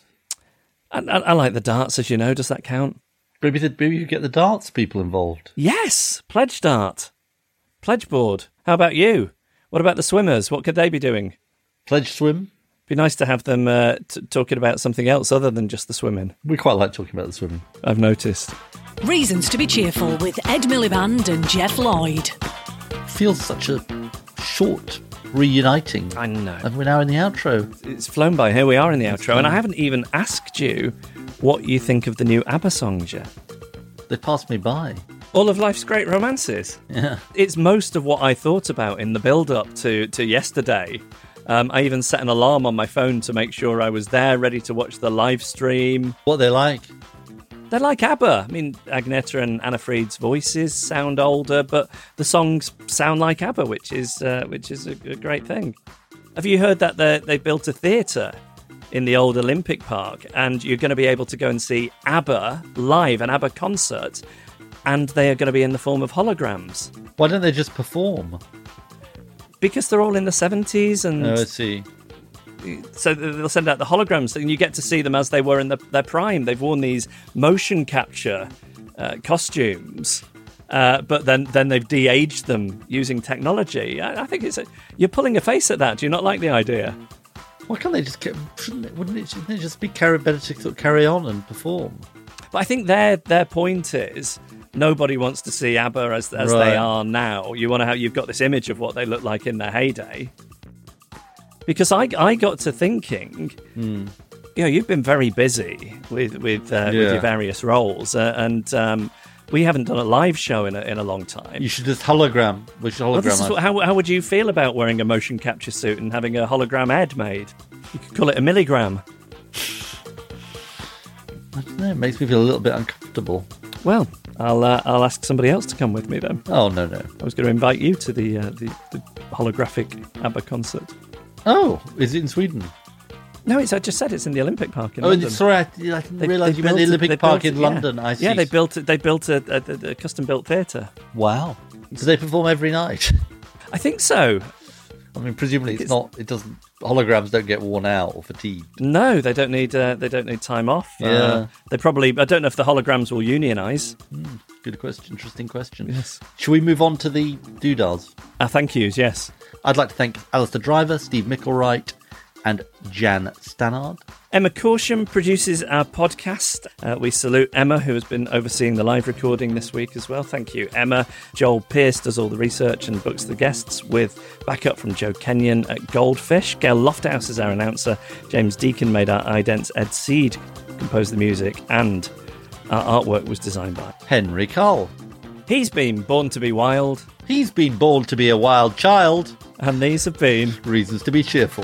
I, I, I like the darts, as you know. Does that count? Maybe, the, maybe you get the darts people involved. Yes, pledge dart, pledge board. How about you? What about the swimmers? What could they be doing? Pledge swim. Be nice to have them uh, t- talking about something else other than just the swimming. We quite like talking about the swimming. I've noticed. Reasons to be Cheerful with Ed Miliband and Geoff Lloyd. Feels such a short reuniting. I know. And we're now in the outro. It's flown by. Here we are in the it's outro. Flown. And I haven't even asked you what you think of the new ABBA songs yet. They passed me by. All of Life's Great Romances. Yeah. It's most of what I thought about in the build-up to, to yesterday. Um, I even set an alarm on my phone to make sure I was there, ready to watch the live stream. What are they like? They're like ABBA. I mean, Agneta and Anna Fried's voices sound older, but the songs sound like ABBA, which is uh, which is a, a great thing. Have you heard that they they built a theatre in the old Olympic Park, and you're going to be able to go and see ABBA live, an ABBA concert, and they are going to be in the form of holograms. Why don't they just perform? Because they're all in the seventies. And oh, I see. So they'll send out the holograms, and you get to see them as they were in the, their prime. They've worn these motion capture uh, costumes, uh, but then, then they've de-aged them using technology. I, I think it's a, you're pulling a face at that. Do you not like the idea? Why can't they just get, shouldn't it, wouldn't it, shouldn't it just be carry, better to carry on and perform? But I think their their point is nobody wants to see ABBA as, as right. they are now. You want to have, you've got this image of what they look like in their heyday. Because I, I got to thinking, mm. you know, you've been very busy with with, uh, yeah. with your various roles, uh, and um, we haven't done a live show in a, in a long time. You should just hologram. We should hologram. Well, this is what, how, how would you feel about wearing a motion capture suit and having a hologram ad made? You could call it a milligram. I don't know. It makes me feel a little bit uncomfortable. Well, I'll uh, I'll ask somebody else to come with me then. Oh no no! I was going to invite you to the uh, the, the holographic ABBA concert. Oh, is it in Sweden? No, it's. I just said it's in the Olympic Park in oh, London. Oh, sorry, I, I didn't they, realise they you meant the Olympic it, Park built, in yeah. London. I see. Yeah, they built they built a, a, a custom-built theatre. Wow. Do they perform every night? I think so. I mean, presumably it's, it's not. It doesn't. Holograms don't get worn out or fatigued. No, they don't need. Uh, they don't need time off. Yeah. Uh, they probably. I don't know if the holograms will unionise. Mm, good question. Interesting question. Yes. Shall we move on to the doodahs? Ah, thank yous. Yes. I'd like to thank Alistair Driver, Steve Micklewright, and Jan Stannard. Emma Corsham produces our podcast. Uh, we salute Emma, who has been overseeing the live recording this week as well. Thank you, Emma. Joel Pearce does all the research and books the guests, with backup from Joe Kenyon at Goldfish. Gail Lofthouse is our announcer. James Deacon made our idents. Ed Seed composed the music, and our artwork was designed by Henry Cole. He's been born to be wild. He's been born to be a wild child. And these have been Reasons to be Cheerful.